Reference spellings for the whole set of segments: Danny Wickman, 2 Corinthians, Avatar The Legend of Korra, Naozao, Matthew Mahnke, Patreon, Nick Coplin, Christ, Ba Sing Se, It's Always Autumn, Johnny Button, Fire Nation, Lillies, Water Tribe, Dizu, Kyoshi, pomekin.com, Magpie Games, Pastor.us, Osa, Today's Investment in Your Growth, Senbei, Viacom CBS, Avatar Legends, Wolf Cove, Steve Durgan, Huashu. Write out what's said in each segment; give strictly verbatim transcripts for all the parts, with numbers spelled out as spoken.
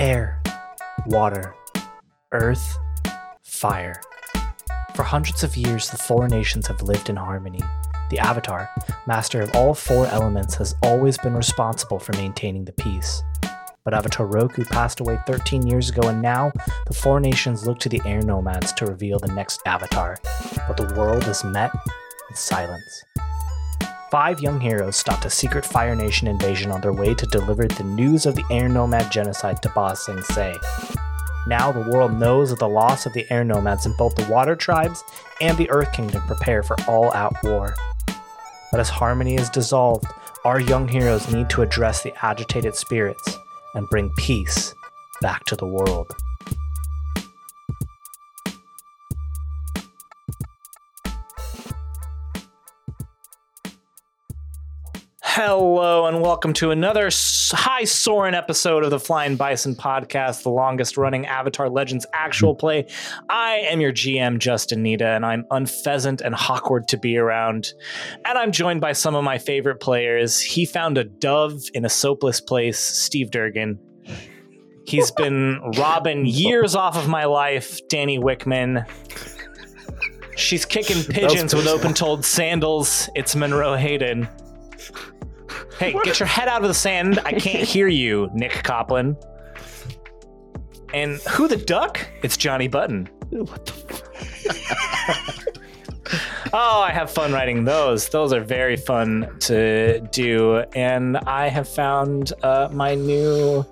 air, water, earth, fire. For hundreds of years, the Four Nations have lived in harmony. The Avatar, master of all four elements, has always been responsible for maintaining the peace. But Avatar Roku passed away thirteen years ago, and now the Four Nations look to the Air Nomads to reveal the next Avatar. But the world is met with silence. Five young heroes stopped a secret Fire Nation invasion on their way to deliver the news of the Air Nomad genocide to Ba Sing Se. Now the world knows of the loss of the Air Nomads, and both the Water Tribes and the Earth Kingdom prepare for all-out war. But as harmony is dissolved, our young heroes need to address the agitated spirits and bring peace back to the world. Hello and welcome to another high-soaring episode of the Flying Bison Podcast, the longest-running Avatar Legends actual play. I am your G M, Justin Nita, and I'm unpheasant and awkward to be around. And I'm joined by some of my favorite players. He found a dove in a soapless place, Steve Durgan. He's been robbing years off of my life, Danny Wickman. She's kicking pigeons with open-toed sandals. It's Monroe Hayden. Hey, what? Get your head out of the sand. I can't hear you, Nick Coplin. And who the duck? It's Johnny Button. Ooh, what the fuck? Oh, I have fun writing those. Those are very fun to do. And I have found uh, my new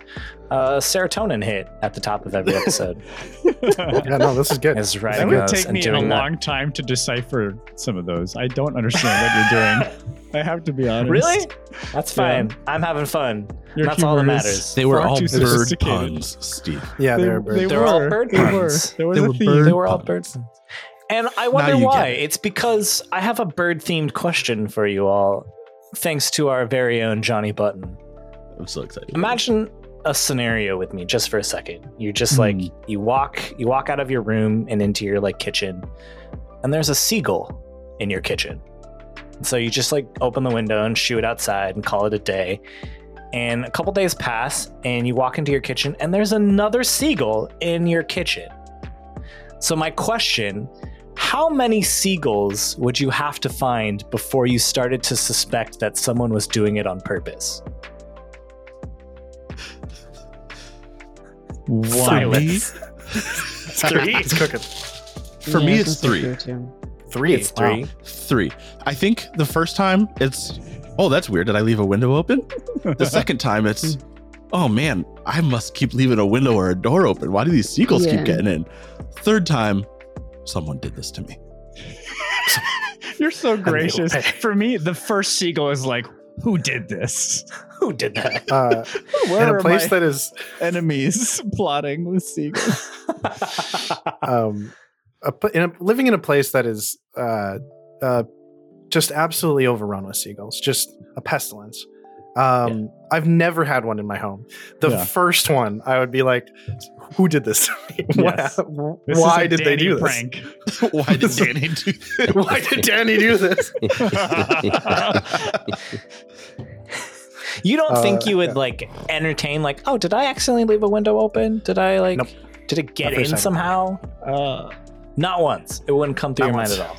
uh, serotonin hit at the top of every episode. Yeah, no, this is good. It's that would take me a long that. time to decipher some of those. I don't understand what you're doing. I have to be honest. Really? That's fine. Yeah. I'm having fun. Your That's all that matters. They were all bird puns, Steve. Yeah, they, they, were, bird. they, they were, were all bird puns. They were, there was they a were bird They were all bird puns. And I wonder why. It. It's because I have a bird-themed question for you all, thanks to our very own Johnny Button. I'm so excited. Imagine a scenario with me just for a second. You just like mm. you walk, you walk out of your room and into your like kitchen, and there's a seagull in your kitchen. So you just like open the window and shoot outside and call it a day. And a couple days pass and you walk into your kitchen and there's another seagull in your kitchen. So my question, how many seagulls would you have to find before you started to suspect that someone was doing it on purpose? One. Silence. Three. It's cooking. For yeah, me, it's three. Three. It's three. Wow. Three. I think the first time it's, oh, that's weird. Did I leave a window open? The second time it's, oh man, I must keep leaving a window or a door open. Why do these seagulls yeah. keep getting in? Third time, someone did this to me. You're so gracious. For me, the first seagull is like, who did this? Who did that? Uh, Where in a place that is enemies plotting with seagulls. um. A, in a, living in a place that is uh, uh, just absolutely overrun with seagulls, just a pestilence. Um, yeah. I've never had one in my home. The yeah. first one, I would be like, who did this? Yes. Why, this why did Danny they do prank. this? Why did Danny do this? Why did Danny do this? You don't uh, think you would yeah. like entertain like, oh, did I accidentally leave a window open? Did I like, nope. did it get in somehow? Uh Not once. It wouldn't come through Not your once. mind at all.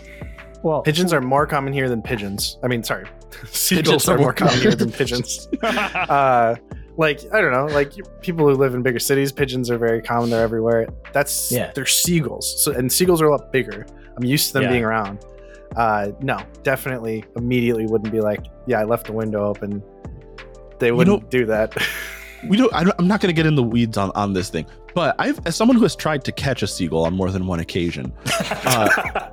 Well, pigeons are more common here than pigeons. I mean, sorry, seagulls are more common here than pigeons. Uh, like I don't know, like people who live in bigger cities, pigeons are very common. They're everywhere. That's yeah. they're seagulls. So and seagulls are a lot bigger. I'm used to them yeah. being around. Uh, no, definitely, immediately wouldn't be like, yeah, I left the window open. They wouldn't you know, do that. We don't. I'm not going to get in the weeds on, on this thing, but I've as someone who has tried to catch a seagull on more than one occasion. Uh,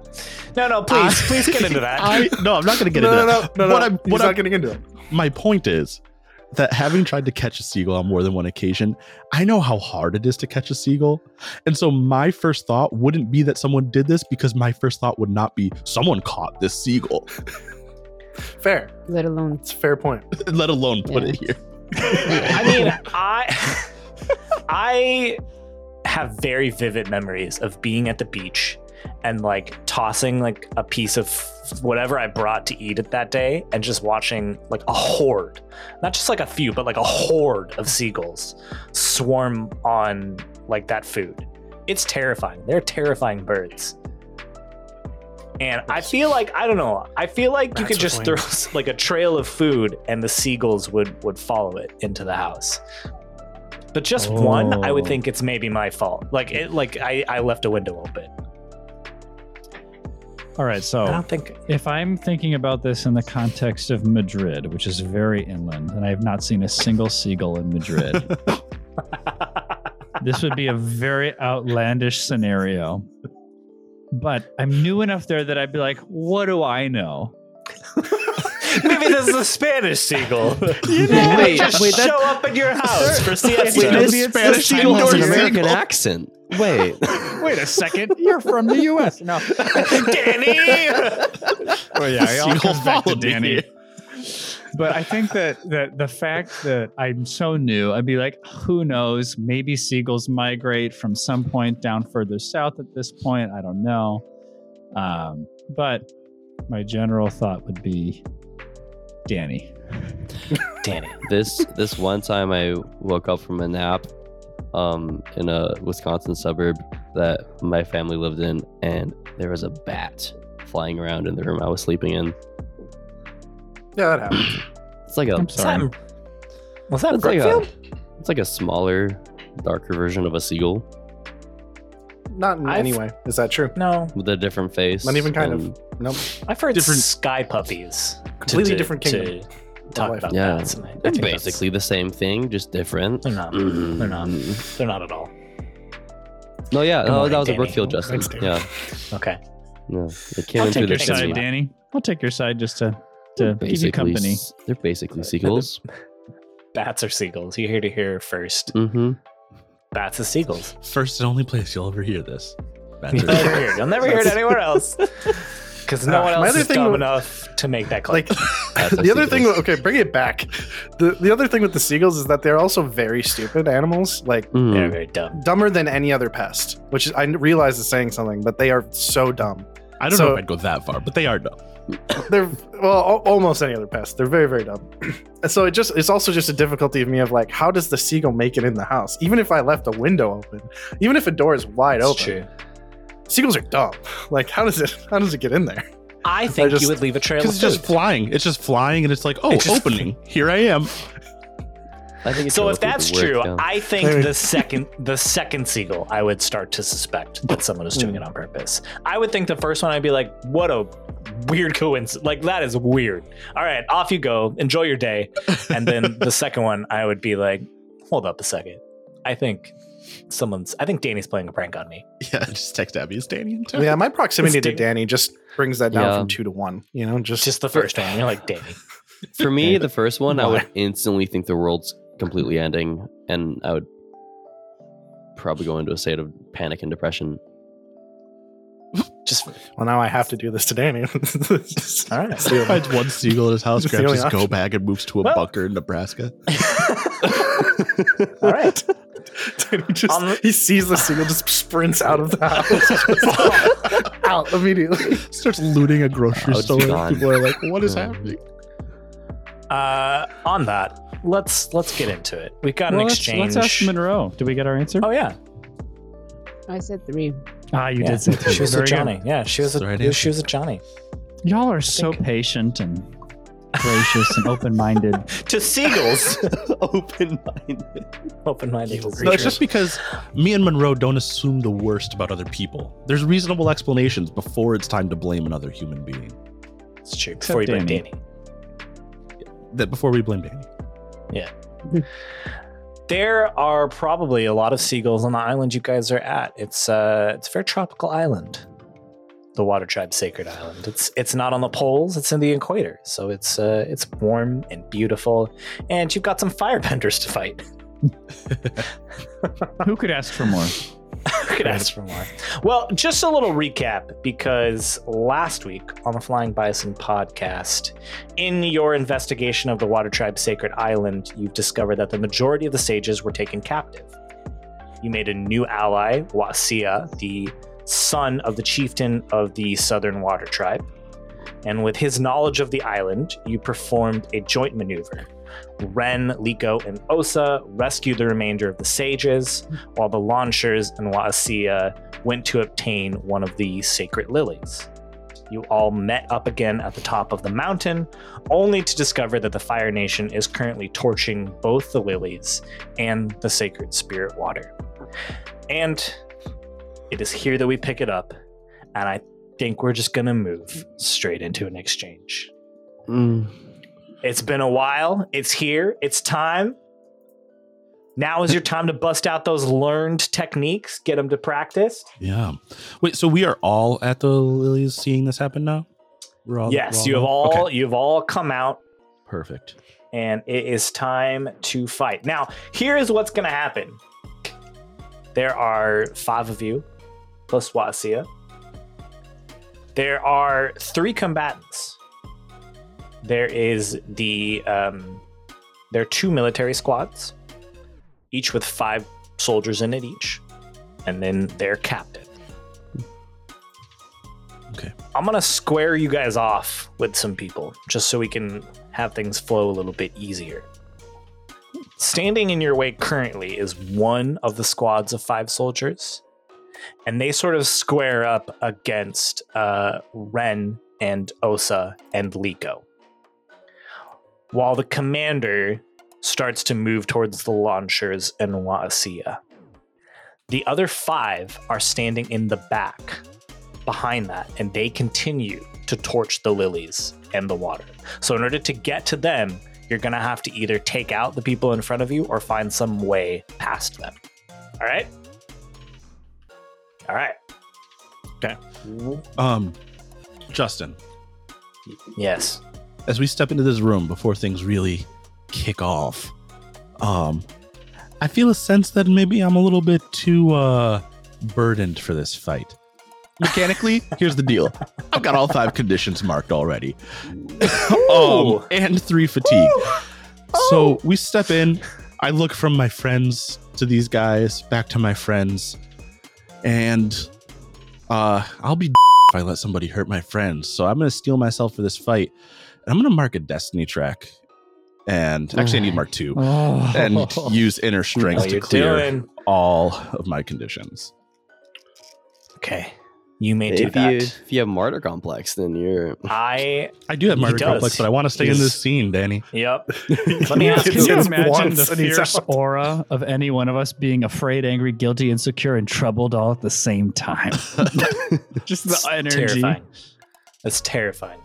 no, no, please, I, please get into that. I, no, I'm not going to get no, into no, that. No, no, what no, I'm, what not I'm, getting into it. My point is that having tried to catch a seagull on more than one occasion, I know how hard it is to catch a seagull, and so my first thought wouldn't be that someone did this because my first thought would not be someone caught this seagull. Fair. Let alone. It's a fair point. Let alone put yeah. it here. I mean, I I have very vivid memories of being at the beach and like tossing like a piece of whatever I brought to eat it that day and just watching like a horde, not just like a few, but like a horde of seagulls swarm on like that food. It's terrifying. They're terrifying birds. And I feel like, I don't know, I feel like you could just throw like a trail of food and the seagulls would, would follow it into the house. But just oh. one, I would think it's maybe my fault. Like, it, like I, I left a window open. All right, so I don't think... if I'm thinking about this in the context of Madrid, which is very inland, and I have not seen a single seagull in Madrid, this would be a very outlandish scenario. But I'm new enough there that I'd be like, what do I know? Maybe this is a Spanish seagull. You know, wait, just wait, show that... up at your house for siesta. Maybe it's Spanish the seagull has an American accent. Wait. Wait a second. You're from the U S No. Danny! Well, yeah, it all comes back to Danny. Me. But I think that, that the fact that I'm so new, I'd be like, who knows? Maybe seagulls migrate from some point down further south at this point. I don't know. Um, but my general thought would be Danny. Danny. This this one time I woke up from a nap um, in a Wisconsin suburb that my family lived in, and there was a bat flying around in the room I was sleeping in. Yeah, that happens. It's like a. I'm sorry. What's that? It's like a, it's like a smaller, darker version of a seagull. Not in I've, any way. Is that true? No. With a different face. Not even kind of. Nope. I've heard different sky puppies. Completely to, different kingdom. To talk about yeah. that tonight. It's basically the same thing, just different. They're not. Mm-hmm. They're not. They're not at all. No, yeah, no, that was Danny. A Brookfield Justin. Thanks, yeah. Okay. Yeah. It came I'll in take your side, side, Danny. I'll take your side just to. To give you company. They're basically seagulls. Bats are seagulls. You hear to hear first. Mm-hmm. Bats are seagulls. First and only place you'll ever hear this. Bats are seagulls. You'll never hear it anywhere else. Because no uh, one else is dumb with, enough to make that claim. Like, the other seagulls. Thing, okay, bring it back. The the other thing with the seagulls is that they're also very stupid animals. Like mm. They're very dumb. Dumber than any other pest. Which is, I realize is saying something, but they are so dumb. I don't so, know if I'd go that far, but they are dumb. They're well o- almost any other pest. They're very, very dumb. And so it just it's also just a difficulty of me of like, how does the seagull make it in the house? Even if I left a window open, even if a door is wide it's open, true. Seagulls are dumb. Like, how does it how does it get in there? I think just, you would leave a trail of it's food. Just flying. It's just flying, and it's like, oh, it's opening. Just, here I am. I think so. If that's true, work, yeah. I think the second the second seagull, I would start to suspect that someone is doing it on purpose. I would think the first one, I'd be like, what a weird coincidence. Like, that is weird. All right, off you go. Enjoy your day. And then the second one, I would be like, hold up a second. I think someone's, I think Danny's playing a prank on me. Yeah, just text Abby. Is Danny in town? Yeah, my proximity to Danny just brings that down yeah. from two to one. You know, just, just the first one. You're like, Danny. For me, the first one, I would instantly think the world's completely ending, and I would probably go into a state of panic and depression. Just well, now I have to do this today. All right, finds one seagull in his house, grabs his go bag, and moves to a well. bunker in Nebraska. All right, just, um, he sees the seagull, just sprints out of the house, out immediately, starts looting a grocery oh, store. People are like, "What is yeah. happening?" Uh, on that, let's let's get into it. We've got well, an exchange. Let's, let's ask Monroe. Did we get our answer? Oh yeah, I said three. Ah, you yeah. did say three. She was a Johnny. Young. Yeah, she was a right she was a Johnny. Y'all are so patient and gracious and open-minded to seagulls. open-minded, open-minded. No, it's just because me and Monroe don't assume the worst about other people. There's reasonable explanations before it's time to blame another human being. It's true. Except before you blame Danny. Danny. That before we blame Danny. Yeah. There are probably a lot of seagulls on the island you guys are at. It's uh it's a very tropical island. The Water Tribe Sacred Island. It's it's not on the poles, it's in the equator. So it's uh it's warm and beautiful, and you've got some firebenders to fight. Who could ask for more? Who could ask for more? Well, just a little recap, because last week on the Flying Bison podcast, in your investigation of the Water Tribe Sacred Island, you've discovered that the majority of the sages were taken captive. You made a new ally, Wasia, the son of the chieftain of the Southern Water Tribe. And with his knowledge of the island, you performed a joint maneuver. Ren, Liko, and Osa rescued the remainder of the sages, while the Launchers and Waasia went to obtain one of the sacred lilies. You all met up again at the top of the mountain, only to discover that the Fire Nation is currently torching both the lilies and the sacred spirit water. And it is here that we pick it up, and I think we're just going to move straight into an exchange. Mm. It's been a while. It's here. It's time. Now is your time to bust out those learned techniques, get them to practice. Yeah. Wait, so we are all at the lilies seeing this happen now? We're all, yes, we're all you have all okay. You've all come out. Perfect. And it is time to fight. Now, here is what's going to happen. There are five of you, plus Waasia. There are three combatants. There is the, um, there are two military squads, each with five soldiers in it each, and then their captain. Okay. I'm going to square you guys off with some people, just so we can have things flow a little bit easier. Standing in your way currently is one of the squads of five soldiers, and they sort of square up against uh, Ren and Osa and Liko, while the commander starts to move towards the Launchers and Waasia. The other five are standing in the back behind that, and they continue to torch the lilies and the water. So in order to get to them, you're going to have to either take out the people in front of you or find some way past them. All right? All right. Okay. Um, Justin. Yes. As we step into this room before things really kick off, um, I feel a sense that maybe I'm a little bit too uh, burdened for this fight. Mechanically, here's the deal. I've got all five conditions marked already. um, and three fatigue. Oh. So we step in. I look from my friends to these guys, back to my friends. And uh, I'll be d- if I let somebody hurt my friends. So I'm going to steel myself for this fight. And I'm going to mark a destiny track. And actually, oh. I need to mark two. Oh. And use inner strength to clear doing. all of my conditions. Okay. You may if do that. You, if you have martyr complex, then you're... I I do have martyr complex, but I want to stay He's... in this scene, Danny. Yep. Let me ask you. Can you imagine the fierce aura of any one of us being afraid, angry, guilty, insecure, and troubled all at the same time? Just the energy. Terrifying. That's terrifying.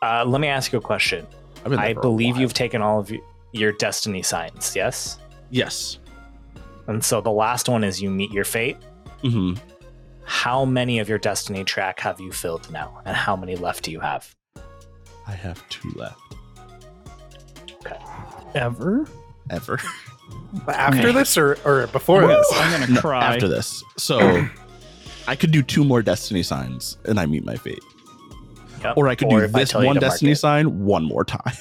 Uh, let me ask you a question. I believe you've taken all of your destiny signs, yes? Yes. And so the last one is you meet your fate. Mm-hmm. How many of your destiny track have you filled now? And how many left do you have? I have two left. Okay. Ever? Ever. After okay. this or, or before Woo! This? I'm going to no, cry. After this. So I could do two more destiny signs and I meet my fate. Yep. Or I could or do this one destiny sign one more time.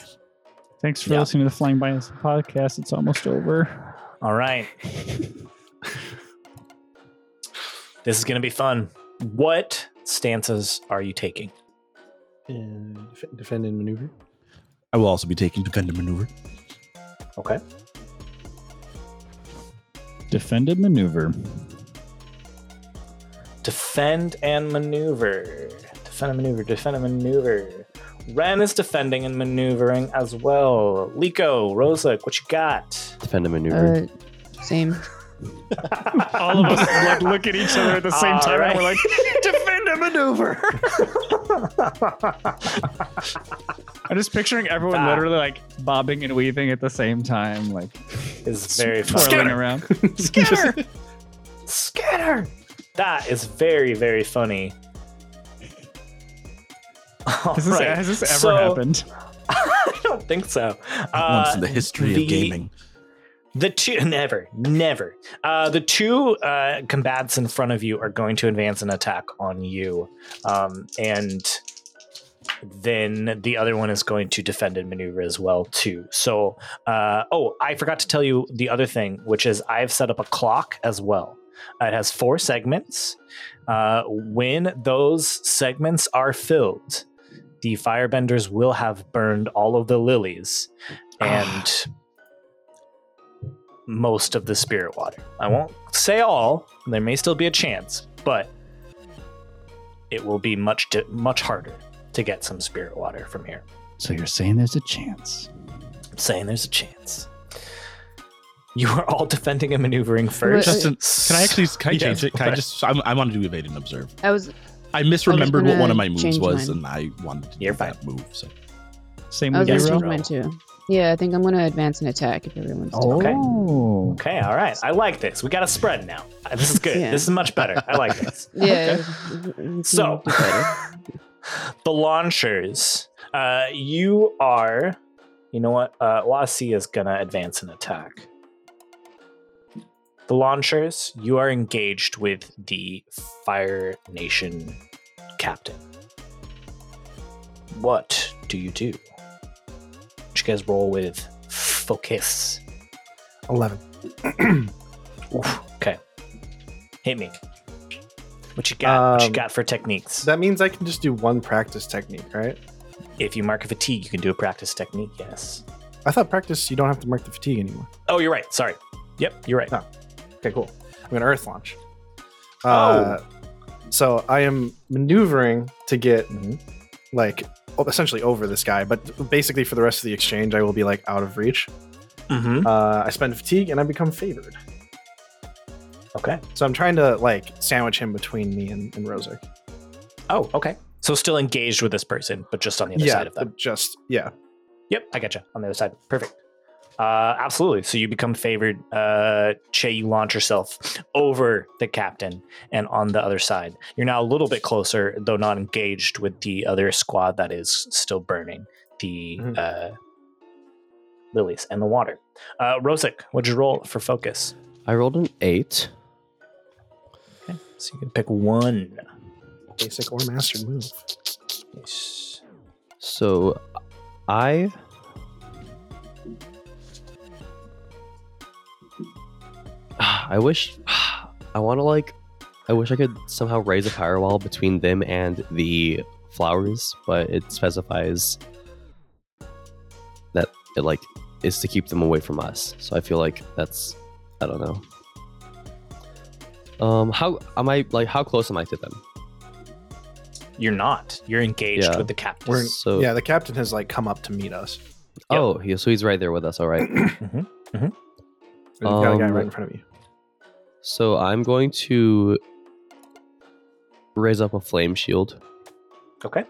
Thanks for yeah. listening to the Flying Bison Podcast. It's almost over. All right. This is going to be fun. What stances are you taking? Uh, defend and maneuver. I will also be taking defend and maneuver. Okay. Defend and maneuver. Defend and maneuver. Defend and maneuver. Defend and maneuver. Ren is defending and maneuvering as well. Liko, Rosic, what you got? Defend and maneuver. Uh, same. All of us like, look at each other at the same All time, right. and we're like, defend and maneuver. I'm just picturing everyone ah. literally like bobbing and weaving at the same time, like it's very swirling around. Skinner, Skinner. That is very, very funny. Has, right. this, has this ever so, happened? I don't think so. Not uh, once in the history the, of gaming. The two, never, never. Uh, the two uh, combatants in front of you are going to advance an attack on you. Um, and then the other one is going to defend and maneuver as well, too. So, uh, oh, I forgot to tell you the other thing, which is I've set up a clock as well. It has four segments. Uh, when those segments are filled, the firebenders will have burned all of the lilies and most of the spirit water. I won't say all. There may still be a chance, but it will be much to, much harder to get some spirit water from here. So you're saying there's a chance? I'm saying there's a chance. You are all defending and maneuvering first. Justin, can I actually can I yeah, change it? Can I just? I'm, I want to do evade and observe. I was. I misremembered I was what one of my moves was, mine. and I wanted to do that move. So same with you, mine too. Yeah, I think I'm going to advance and attack if everyone's oh. doing it. Okay, all right. I like this. We got a spread now. This is good. Yeah. This is much better. I like this. Yeah. Okay. So, the launchers. Uh, you are, you know what? Uh, Wasi is going to advance and attack. The launchers, you are engaged with the Fire Nation captain. What do you do? You guys roll with focus. eleven Oof, okay. Hit me. What you got? Um, what you got for techniques? That means I can just do one practice technique, right? If you mark a fatigue, you can do a practice technique, yes. I thought practice, you don't have to mark the fatigue anymore. Oh, you're right. Sorry. Yep, you're right. Oh. Okay, cool. I'm going to earth launch. Oh. Uh, so I am maneuvering to get, mm-hmm. like... essentially over this guy, but basically for the rest of the exchange I will be like out of reach. Mm-hmm. uh, I spend fatigue and I become favored. Okay, so I'm trying to like sandwich him between me and, and Rozek. Oh, okay, so still engaged with this person, but just on the other yeah, side of them. Just yeah yep I getcha, on the other side. Perfect. Uh, absolutely. So you become favored. Uh, Che, you launch yourself over the captain and on the other side. You're now a little bit closer, though not engaged with the other squad that is still burning the mm-hmm. uh, lilies and the water. Uh, Rozek, what'd you roll for focus? I rolled an eight. Okay, so you can pick one. Basic or master move. Nice. So I... I wish I want to like I wish I could somehow raise a firewall between them and the flowers, but it specifies that it like is to keep them away from us. So I feel like that's I don't know. Um how am I like how close am I to them? You're not. You're engaged yeah. with the captain. We're, so, yeah, the captain has like come up to meet us. Oh, yep. Yeah, so he's right there with us, all right. mm-hmm. Mm-hmm. You've got um, a guy right in front of you. So I'm going to raise up a flame shield. Okay.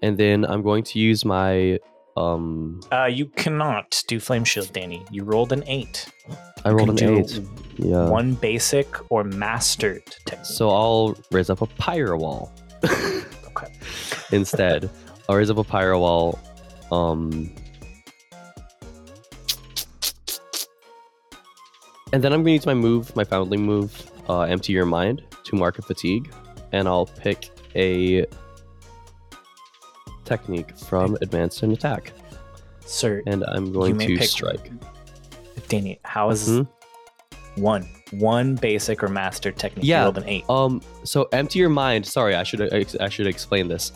And then I'm going to use my... Um, uh, you cannot do flame shield, Danny. You rolled an eight. I you rolled an eight. Yeah. One basic or mastered technique. So I'll raise up a Pyrowall. Okay. Instead, I'll raise up a Pyrowall. Um... And then I'm going to use my move, my foundling move, uh, Empty Your Mind, to mark a fatigue. And I'll pick a technique from Advanced and Attack. Sir, and I'm going to strike. Danny, how is mm-hmm. this? One. One basic or master technique. Yeah. You rolled an eight. Um, so Empty Your Mind. Sorry, I should I should explain this.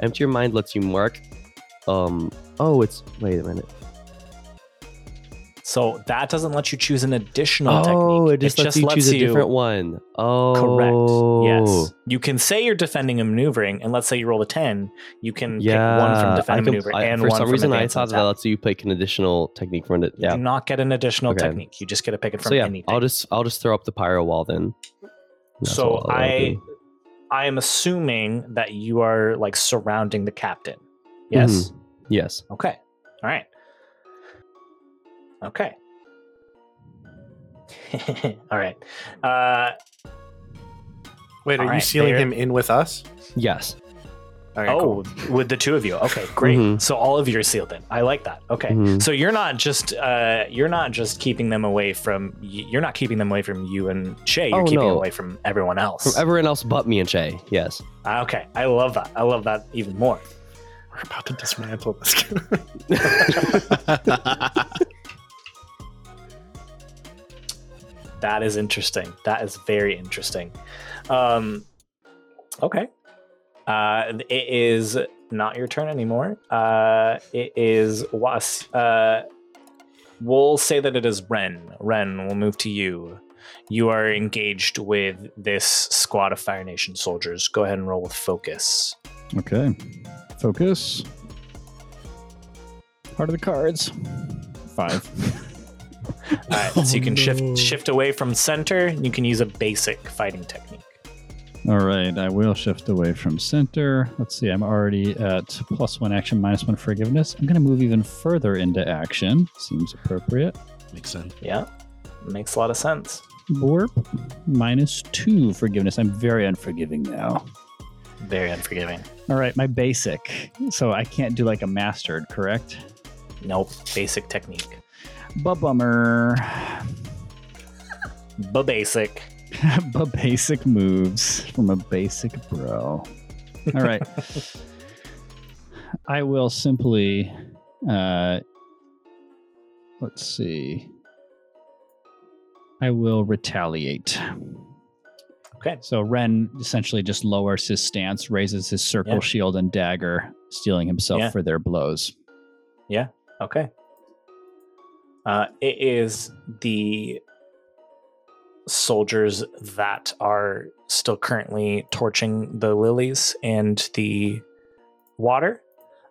Empty Your Mind lets you mark. Um. Oh, it's... Wait a minute. So that doesn't let you choose an additional oh, technique. Oh, it just it lets just you lets choose you... a different one. Oh. Correct. Yes. You can say you're defending and maneuvering, and let's say you roll a ten. You can yeah, pick one from defending and maneuvering and one from advancing. For some reason, I thought that lets you pick an additional technique from it. Yeah. You do not get an additional okay. technique. You just get to pick it from so, yeah, anything. I'll just, I'll just throw up the pyro wall then. That's so I, I am assuming that you are like surrounding the captain. Yes? Mm-hmm. Yes. Okay. All right. Okay. All right. Uh, Wait, are you right, sealing they're... him in with us? Yes. All right, oh, cool. With the two of you. Okay, great. Mm-hmm. So all of you are sealed in. I like that. Okay. Mm-hmm. So you're not just uh, you're not just keeping them away from you're not keeping them away from you and Che. You're oh, keeping no. them away from everyone else. From everyone else but me and Che. Yes. Okay. I love that. I love that even more. We're about to dismantle this. That is interesting. That is very interesting. Um, okay. Uh, it is not your turn anymore. Uh, it is was. Uh, we'll say that it is Ren. Ren, we'll move to you. You are engaged with this squad of Fire Nation soldiers. Go ahead and roll with focus. Okay. Focus. Part of the cards. Five. All right, so you can oh, no. shift shift away from center, and you can use a basic fighting technique. All right, I will shift away from center. Let's see, I'm already at plus one action, minus one forgiveness. I'm going to move even further into action. Seems appropriate. Makes sense. Yeah, makes a lot of sense. Warp, minus two forgiveness. I'm very unforgiving now. Very unforgiving. All right, my basic. So I can't do like a mastered, correct? Nope, basic technique. Ba-bummer. Ba-basic. Ba-basic moves from a basic bro. All right. I will simply, uh, let's see. I will retaliate. Okay. So Ren essentially just lowers his stance, raises his circle yeah. shield and dagger, stealing himself yeah. for their blows. Yeah. Okay. Uh, it is the soldiers that are still currently torching the lilies and the water.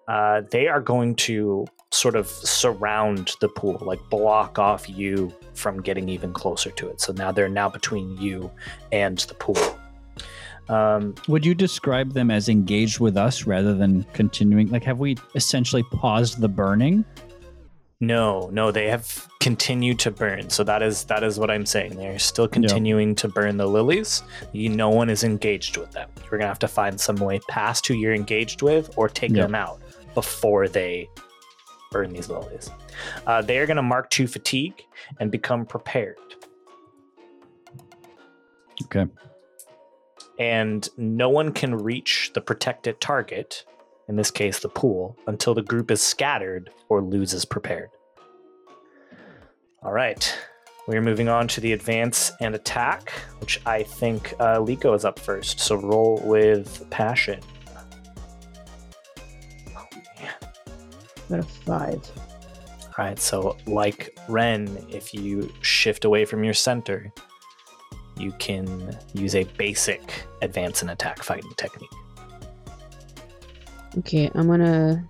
Uh, they are going to sort of surround the pool, like block off you from getting even closer to it. So now they're now between you and the pool. Um, Would you describe them as engaged with us rather than continuing? Like, have we essentially paused the burning? No, no, they have continued to burn. So that is that is what I'm saying. They're still continuing yep. to burn the lilies. You, no one is engaged with them. You're going to have to find some way past who you're engaged with or take yep. them out before they burn these lilies. Uh, they are going to mark two fatigue and become prepared. Okay. And no one can reach the protected target, in this case, the pool, until the group is scattered or loses prepared. All right. We're moving on to the advance and attack, which I think uh, Liko is up first. So roll with passion. Oh, man. That's five. All right. So like Ren, if you shift away from your center, you can use a basic advance and attack fighting technique. Okay, I'm gonna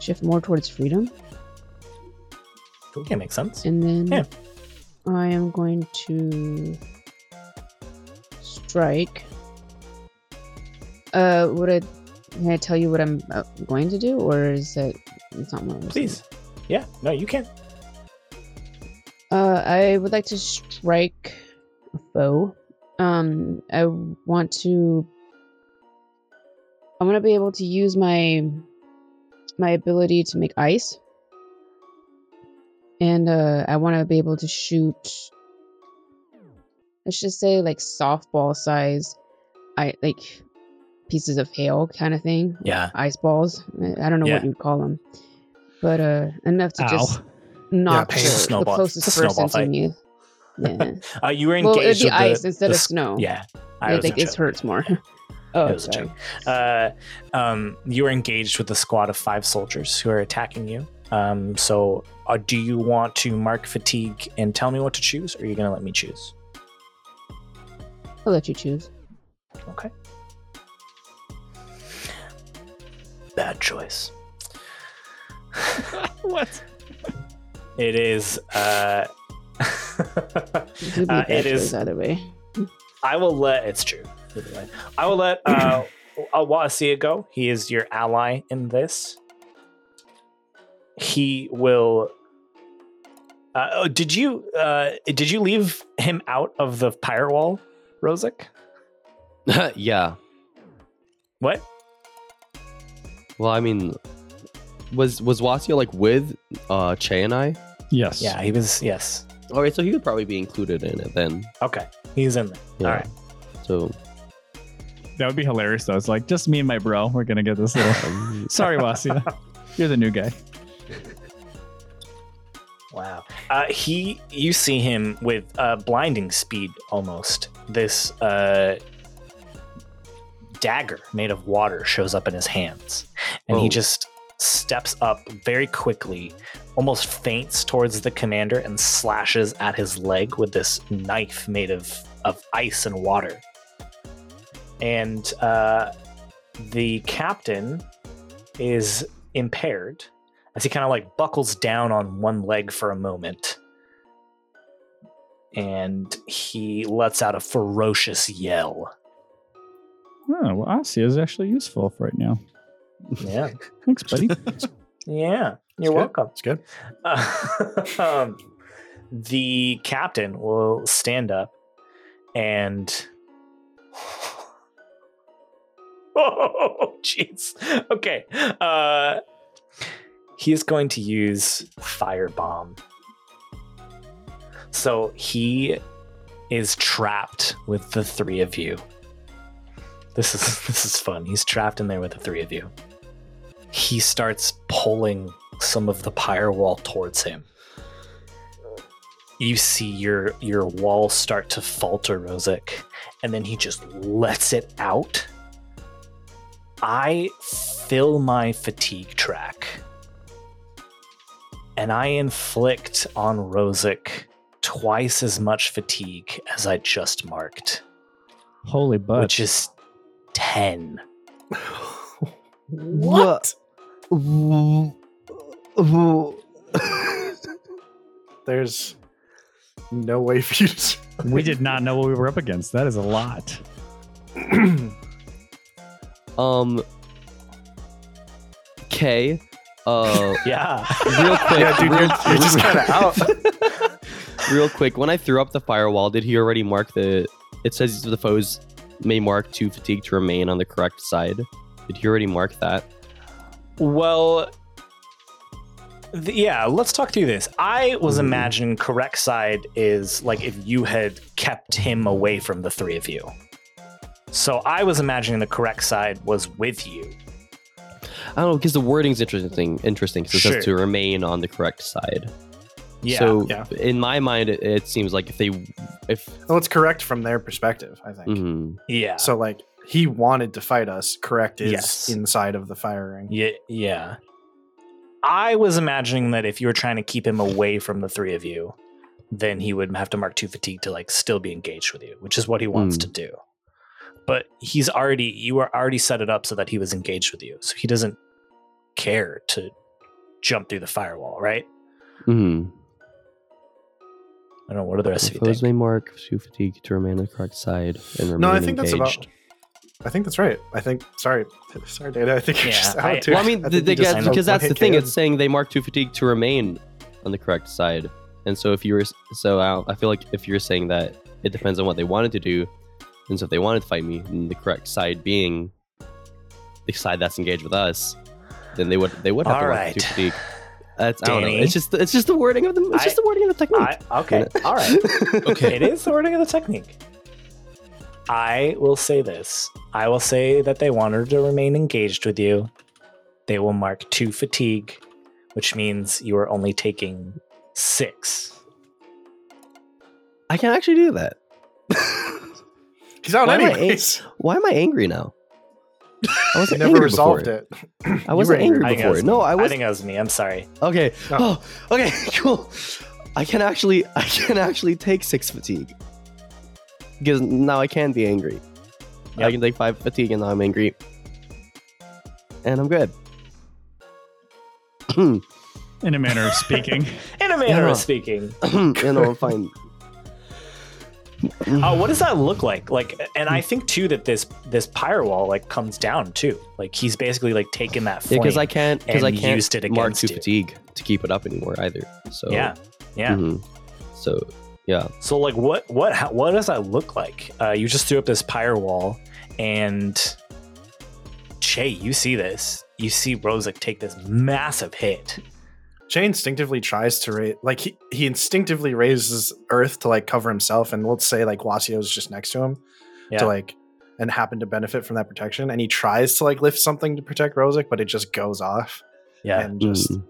shift more towards freedom. Okay, makes sense. And then yeah. I am going to strike. Uh, would I? Can I tell you what I'm going to do, or is that it's not what I'm Please, saying? yeah, no, you can. Uh, I would like to strike a foe. Um, I want to. I'm going to be able to use my my ability to make ice. And uh, I want to be able to shoot, let's just say, like softball size, I like pieces of hail kind of thing. Yeah. Ice balls. I don't know yeah. what you'd call them. But uh, enough to Ow. just knock yeah, the, the closest snowball person fight. to me. Yeah. uh, you were engaged well, it'd be with ice the, instead the, of snow. Yeah. I like, like it hurts more. Oh, it was a joke. Uh, um, you are engaged with a squad of five soldiers who are attacking you. Um, so, uh, do you want to mark fatigue and tell me what to choose, or are you going to let me choose? I'll let you choose. Okay. Bad choice. What? It is. Uh, it could be uh, bad it choice is either way. I will let. It's true. I will let uh, Awasia go. He is your ally in this. He will. Uh, oh, did you uh, did you leave him out of the pirate wall, Rosic? Yeah. What? Well, I mean, was was Wasia like with uh, Che and I? Yes. Yeah, he was. Yes. All right, so he would probably be included in it then. Okay, he's in there. Yeah. All right. So. That would be hilarious, though. It's like, just me and my bro. We're going to get this little... Sorry, Wasia. You're the new guy. Wow. Uh, he, you see him with uh, blinding speed almost. This uh, dagger made of water shows up in his hands, and oh. he just steps up very quickly, almost faints towards the commander, and slashes at his leg with this knife made of, of ice and water. And uh, the captain is impaired, as he kind of like buckles down on one leg for a moment, and he lets out a ferocious yell. Oh, well, Asia is actually useful for right now. Yeah. Thanks, buddy. Yeah, you're welcome. It's good. Uh, um, the captain will stand up and... Oh, jeez. Okay. Uh... He's going to use Firebomb. So he is trapped with the three of you. This is this is fun. He's trapped in there with the three of you. He starts pulling some of the pyre wall towards him. You see your your wall start to falter, Rosic, and then he just lets it out. I fill my fatigue track. And I inflict on Rosic twice as much fatigue as I just marked. Holy butt. Which is ten. What? There's no way for you to... We did not know what we were up against. That is a lot. um. Okay. Oh, uh, yeah. Real quick. Yeah, dude, real, you're, you're just kind of out. Real quick, when I threw up the firewall, did he already mark the... It says the foes may mark two fatigue to remain on the correct side. Did he already mark that? Well, the, yeah, let's talk through this. I was mm. imagining correct side is like if you had kept him away from the three of you. So I was imagining the correct side was with you. I don't know, because the wording's interesting. Interesting, because it sure. says to remain on the correct side. Yeah. So yeah. in my mind, it, it seems like if they, if well, it's correct from their perspective, I think. Mm-hmm. Yeah. So like he wanted to fight us. Correct is yes. inside of the fire ring. Yeah. Yeah. I was imagining that if you were trying to keep him away from the three of you, then he would have to mark two fatigue to like still be engaged with you, which is what he wants mm. to do. But he's already, you were already set it up so that he was engaged with you. So he doesn't care to jump through the firewall, right? Mm-hmm. I don't know. What are the rest of you think? May mark two fatigue to remain on the correct side and remain No, I think engaged. That's about, I think that's right. I think, sorry. Sorry, Data. I think you're yeah, just out too. Well, I mean, I the, the, guys, because that's the thing. Can. It's saying they mark two fatigue to remain on the correct side. And so if you were, so I, I feel like if you're saying that it depends on what they wanted to do. And so if they wanted to fight me, and the correct side being the side that's engaged with us, then they would they would have All to right. walk to fatigue. That's, I don't know. It's just it's just the wording of the it's I, just the wording of the technique. I, okay. All right. Okay. It is the wording of the technique. I will say this. I will say that they wanted to remain engaged with you. They will mark two fatigue, which means you are only taking six. I can actually do that. He's out why anyways. Am ang- why am I angry now? I wasn't never angry resolved before. It. I wasn't angry, angry before. I was no, I was. I think that was me. I'm sorry. Okay. Oh. oh. Okay. Cool. I can actually. I can actually take six fatigue. Because now I can be angry. Yep. I can take five fatigue, and now I'm angry. And I'm good. In a manner of speaking. In a manner yeah. of speaking. You know, I'm fine. Uh, what does that look like? Like, and I think too that this this pyre wall like comes down too. Like he's basically like taken that flame. Because yeah, I can't because I can't used it mark two you. Fatigue to keep it up anymore either. So yeah, yeah. Mm-hmm. So yeah. So like, what what how, what does that look like? Uh, you just threw up this pyre wall, and Che, you see this. You see Rosic take this massive hit. Jay instinctively tries to raise, like he, he instinctively raises Earth to like cover himself, and let's say like Wasio's just next to him, yeah. to like, and happen to benefit from that protection, and he tries to like lift something to protect Rosic, but it just goes off, yeah, and just mm.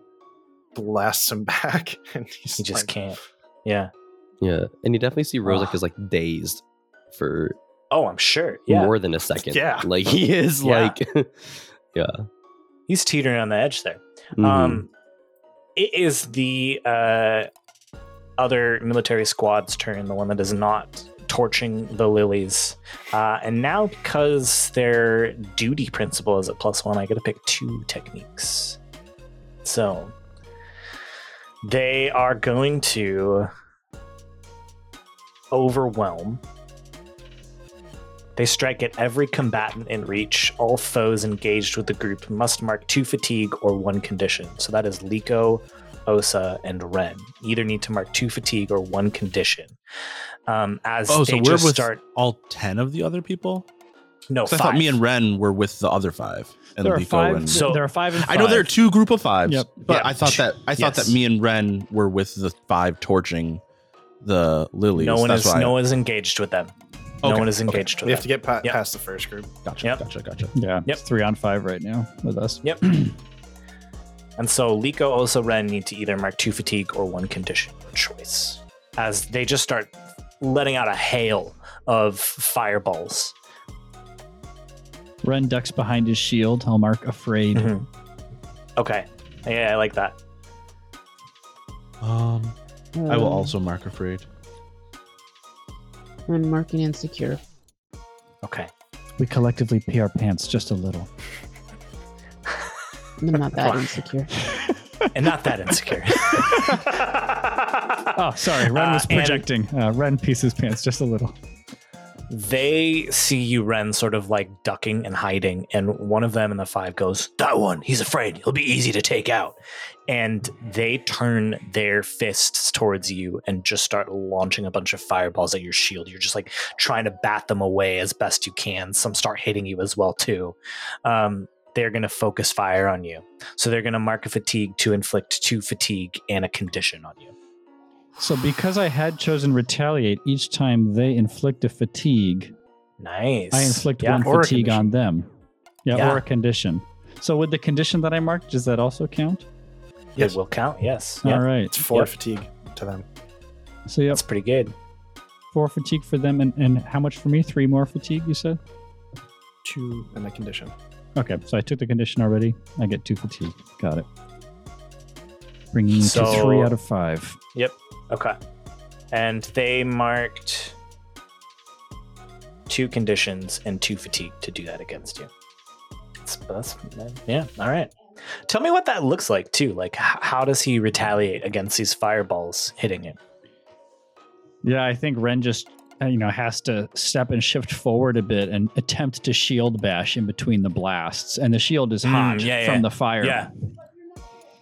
blasts him back, and he's he just like, can't. Yeah, yeah, and you definitely see Rozak is like dazed for. Oh, I'm sure. Yeah, more than a second. Yeah, like he is yeah. like, yeah, he's teetering on the edge there. Mm-hmm. Um, it is the uh other military squad's turn, the one that is not torching the lilies, uh, and now because their duty principle is at plus one, I get to pick two techniques. So they are going to overwhelm. They strike at every combatant in reach. All foes engaged with the group must mark two fatigue or one condition. So that is Liko, Osa, and Ren. Either need to mark two fatigue or one condition. Um, as oh, so we're with start, all ten of the other people? No, five. I thought me and Ren were with the other five. And there are Liko five. And, so there are five. And five. I know there are two group of fives, yep. but yep. I thought that I thought yes. that me and Ren were with the five torching the lilies. No one That's is no one is engaged with them. Okay. No one is engaged okay. with them. We have to get pa- yep. past the first group. Gotcha. Yep. Gotcha. Gotcha. Yeah. Yep. It's three on five right now with us. Yep. And so Liko, Osa, Ren need to either mark two fatigue or one condition choice, as they just start letting out a hail of fireballs. Ren ducks behind his shield. I'll mark afraid. Mm-hmm. Okay. Yeah, I like that. Um, um, I will also mark afraid. Ren marking insecure. Okay. We collectively pee our pants just a little. I'm not that insecure. And not that insecure. Oh, sorry. Ren was projecting. Uh, uh, Ren pees his pants just a little. They see you, Ren, sort of like ducking and hiding, and one of them in the five goes, "That one, he's afraid. He'll be easy to take out." And they turn their fists towards you and just start launching a bunch of fireballs at your shield. You're just like trying to bat them away as best you can. Some start hitting you as well too. Um, they're going to focus fire on you. So they're going to mark a fatigue to inflict two fatigue and a condition on you. So because I had chosen retaliate, each time they inflict a fatigue, nice. I inflict yeah, one fatigue on them. Yeah, yeah, or a condition. So would the condition that I marked, does that also count? Yes. It will count, yes. All yep. right. It's four yep. fatigue to them. So yep. That's pretty good. Four fatigue for them, and, and how much for me? Three more fatigue, you said? Two and the condition. Okay, so I took the condition already. I get two fatigue. Got it. Bringing you so, to three out of five. Yep. Okay. And they marked two conditions and two fatigue to do that against you. That's, that's, yeah. All right. Tell me what that looks like, too. Like, h- how does he retaliate against these fireballs hitting him? Yeah, I think Ren just, you know, has to step and shift forward a bit and attempt to shield bash in between the blasts. And the shield is hot mm, yeah, from yeah. the fire. Yeah.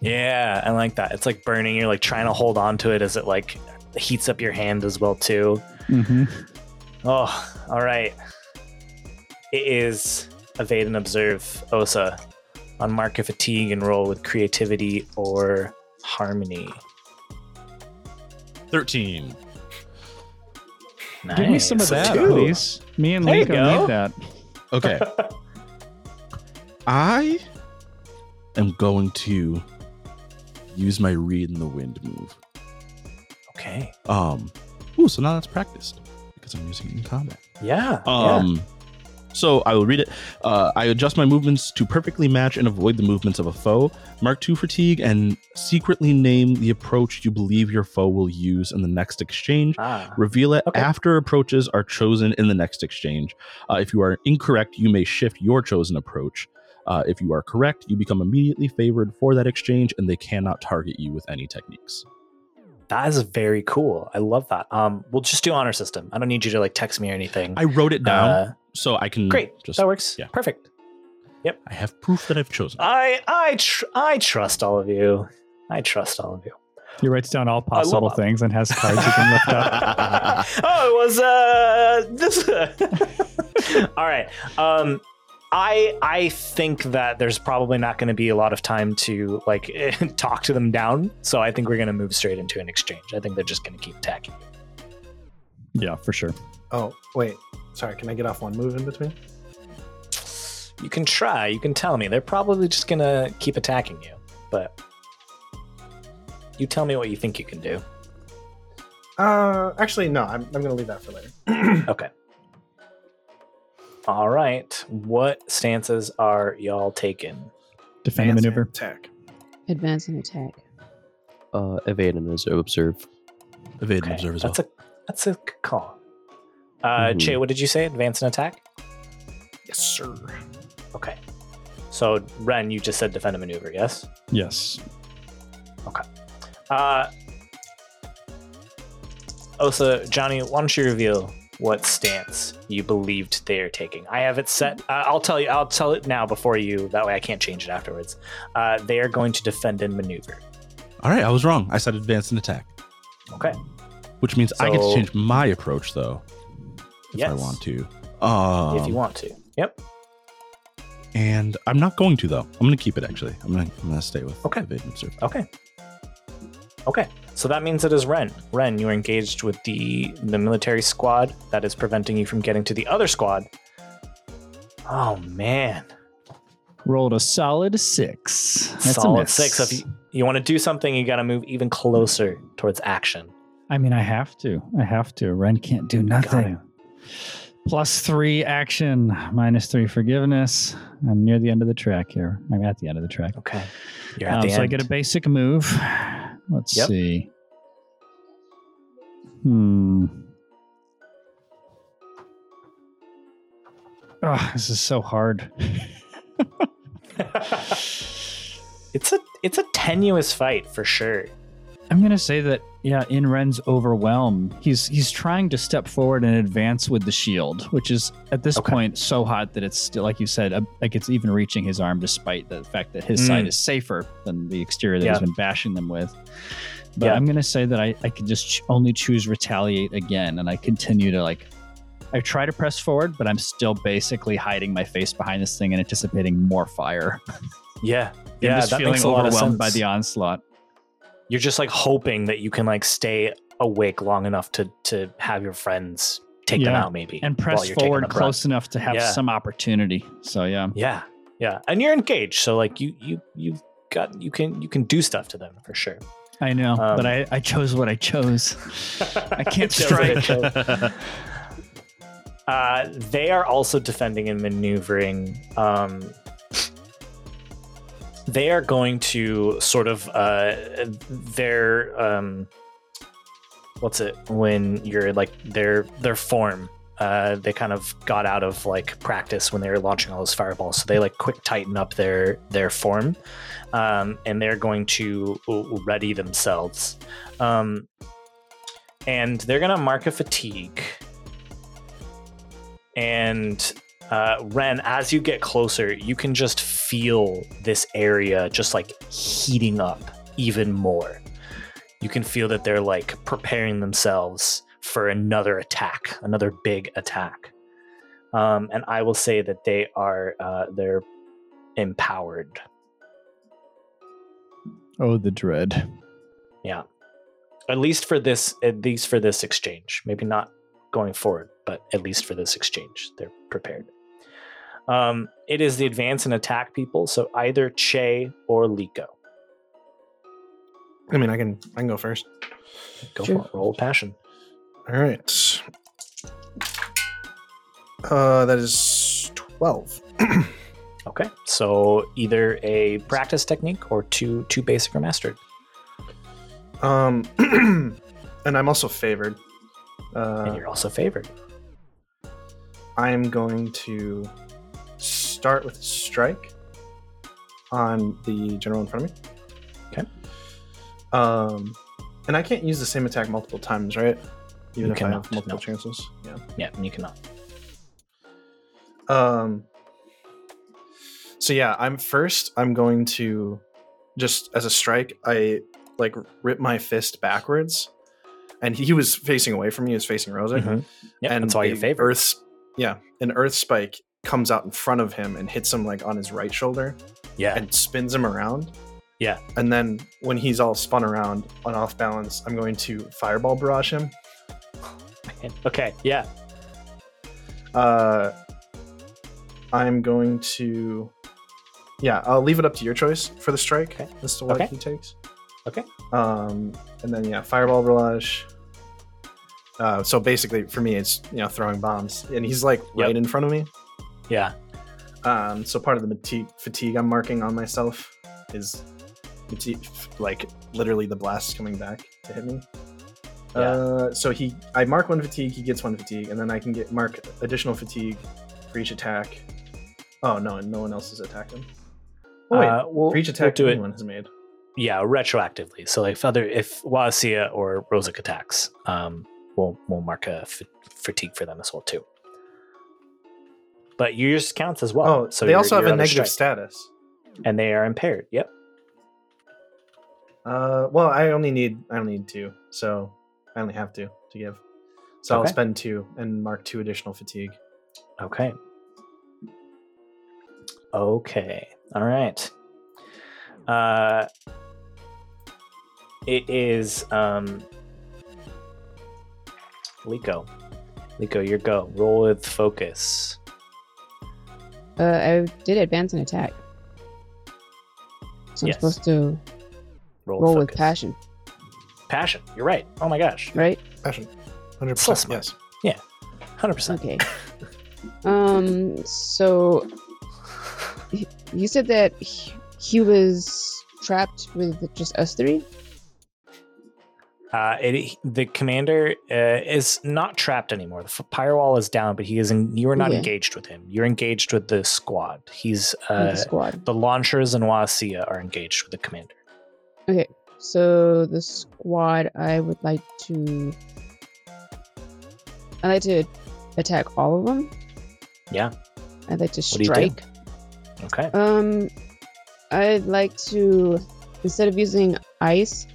Yeah, I like that. It's like burning. You're like trying to hold on to it as it like heats up your hand as well too. Mm-hmm. Oh, all right. It is evade and observe, Osa. On mark of fatigue and roll with creativity or harmony. Thirteen. Nice. Give me some of that, two. Please. Me and Linko need that. Okay. I am going to use my read in the wind move. Okay. Um. Ooh, so now that's practiced because I'm using it in combat. Yeah. Um. Yeah. So I will read it. Uh, I adjust my movements to perfectly match and avoid the movements of a foe. Mark two fatigue and secretly name the approach you believe your foe will use in the next exchange. Ah. Reveal it okay. after approaches are chosen in the next exchange. Uh, if you are incorrect, you may shift your chosen approach. Uh, if you are correct, you become immediately favored for that exchange, and they cannot target you with any techniques. That is very cool. I love that. Um, we'll just do honor system. I don't need you to like text me or anything. I wrote it down, uh, so I can. Great, just, that works. Yeah. Perfect. Yep. I have proof that I've chosen. I I tr- I trust all of you. I trust all of you. He writes down all possible things and has cards you can lift up. Oh, it was uh this. All right. Um. I I think that there's probably not going to be a lot of time to like talk to them down, so I think we're going to move straight into an exchange. I think they're just going to keep attacking. Yeah, for sure. Oh wait, sorry. Can I get off one move in between? You can try. You can tell me. They're probably just going to keep attacking you, but You tell me what you think you can do. Uh, actually, no. I'm, I'm going to leave that for later. Okay. All right. What stances are y'all taking? Defend and maneuver. Attack. Advance and attack. Uh, evade and observe. Evade okay. and observe as that's well. A, that's a good call. Uh, mm-hmm. Che, what did you say? Advance and attack? Yes, sir. Okay. So, Ren, you just said defend and maneuver, yes? Yes. Okay. Uh, Osa, Johnny, why don't you reveal what stance you believed they are taking? I have it set. Uh, I'll tell you. I'll tell it now before you. That way I can't change it afterwards. Uh, they are going to defend and maneuver. All right. I was wrong. I said advance and attack. Okay. Which means so, I get to change my approach, though, if yes. I want to. Um, if you want to. Yep. And I'm not going to, though. I'm going to keep it, actually. I'm going I'm to stay with okay. evade and observe. Okay. Okay. So that means it is Ren. Ren, you are engaged with the, the military squad that is preventing you from getting to the other squad. Oh, man. Rolled a solid six. That's solid a six. So if you, you want to do something, you got to move even closer towards action. I mean, I have to. I have to. Ren can't do nothing. Plus three action, minus three forgiveness. I'm near the end of the track here. I'm at the end of the track. Okay. You're at um, the so end. I get a basic move. Let's yep. see. Hmm. Oh, this is so hard. It's a it's a tenuous fight for sure. I'm gonna say that yeah, in Ren's overwhelm, he's he's trying to step forward and advance with the shield, which is at this okay. point so hot that it's still, like you said, uh, like it's even reaching his arm, despite the fact that his mm. side is safer than the exterior that yeah. he's been bashing them with. But yeah. I'm gonna say that I I could just ch- only choose retaliate again, and I continue to like I try to press forward, but I'm still basically hiding my face behind this thing and anticipating more fire. yeah, yeah, I'm just that feeling makes a lot overwhelmed of sense. By the onslaught. You're just like hoping that you can like stay awake long enough to to have your friends take yeah. them out maybe. And press forward close run. Enough to have yeah. some opportunity. So yeah. Yeah. Yeah. And you're engaged. So like you you you got you can you can do stuff to them for sure. I know, um, but I, I chose what I chose. I can't strike. uh, they are also defending and maneuvering. Um They are going to sort of uh, their um, what's it when you're like their their form. Uh, they kind of got out of like practice when they were launching all those fireballs, so they like quick tighten up their their form, um, and they're going to ready themselves, um, and they're gonna mark a fatigue. And uh, Ren, as you get closer, you can just feel this area just like heating up even more. You can feel that they're like preparing themselves for another attack, another big attack. Um, and I will say that they are uh, they're empowered. Oh, the dread. Yeah, at least for this, at least for this exchange. Maybe not going forward, but at least for this exchange, they're prepared. Um, it is the advance and attack people, so either Che or Liko. I mean, I can I can go first. Go sure. for it. Roll passion. All right. Uh, that is twelve. Okay, so either a practice technique or two two basic or mastered. Um, and I'm also favored. Uh, and you're also favored. I'm going to start with strike on the general in front of me. Okay. Um, and I can't use the same attack multiple times, right? Even you if cannot. I have multiple no. chances. Yeah. Yeah, you cannot. Um. So yeah, I'm first. I'm going to just as a strike, I like rip my fist backwards, and he, he was facing away from me. He was facing Rosa. Mm-hmm. Yeah, and that's all your favorite. Earth's, yeah, an earth spike comes out in front of him and hits him like on his right shoulder, yeah, and spins him around, yeah. And then when he's all spun around on off balance, I'm going to fireball barrage him. Okay, yeah. Uh, I'm going to, yeah, I'll leave it up to your choice for the strike. Okay. As to what okay. he takes. Okay. Um, and then, yeah, fireball barrage. Uh, so basically, for me, it's, you know, throwing bombs. And he's, like, yep. right in front of me. Yeah. Um, so part of the fatigue I'm marking on myself is, like, literally the blast coming back to hit me. Yeah. Uh, so he, I mark one fatigue, he gets one fatigue, and then I can get mark additional fatigue for each attack. Oh, no, and no one else has attacked him. Oh, wait, uh, we'll, for each attack we'll do anyone it. has made. Yeah, retroactively. So if other if Wasia or Rosic attacks, um, we'll we'll mark a f- fatigue for them as well too. But yours counts as well. Oh, so they also have a negative status, and they are impaired. Yep. Uh, well, I only need I only need two, so I only have two to give. So okay. I'll spend two and mark two additional fatigue. Okay. Okay. All right. Uh, it is um, Liko. Liko, your go. Roll with focus. Uh, I did advance and attack. So I'm yes. supposed to roll, roll with passion. Passion. You're right. Oh my gosh. Right? Passion. one hundred percent. So smart. Yes. Yeah. one hundred percent. Okay. um. So you said that he, he was trapped with just us three? Uh, it, the commander uh, is not trapped anymore. The firewall is down, but he is in, you are not yeah. engaged with him. You're engaged with the squad. He's uh, the squad. The launchers and Wasia are engaged with the commander. Okay, so the squad, I would like to... I'd like to attack all of them. Yeah. I'd like to strike. Okay. Um, I'd like to, instead of using ice,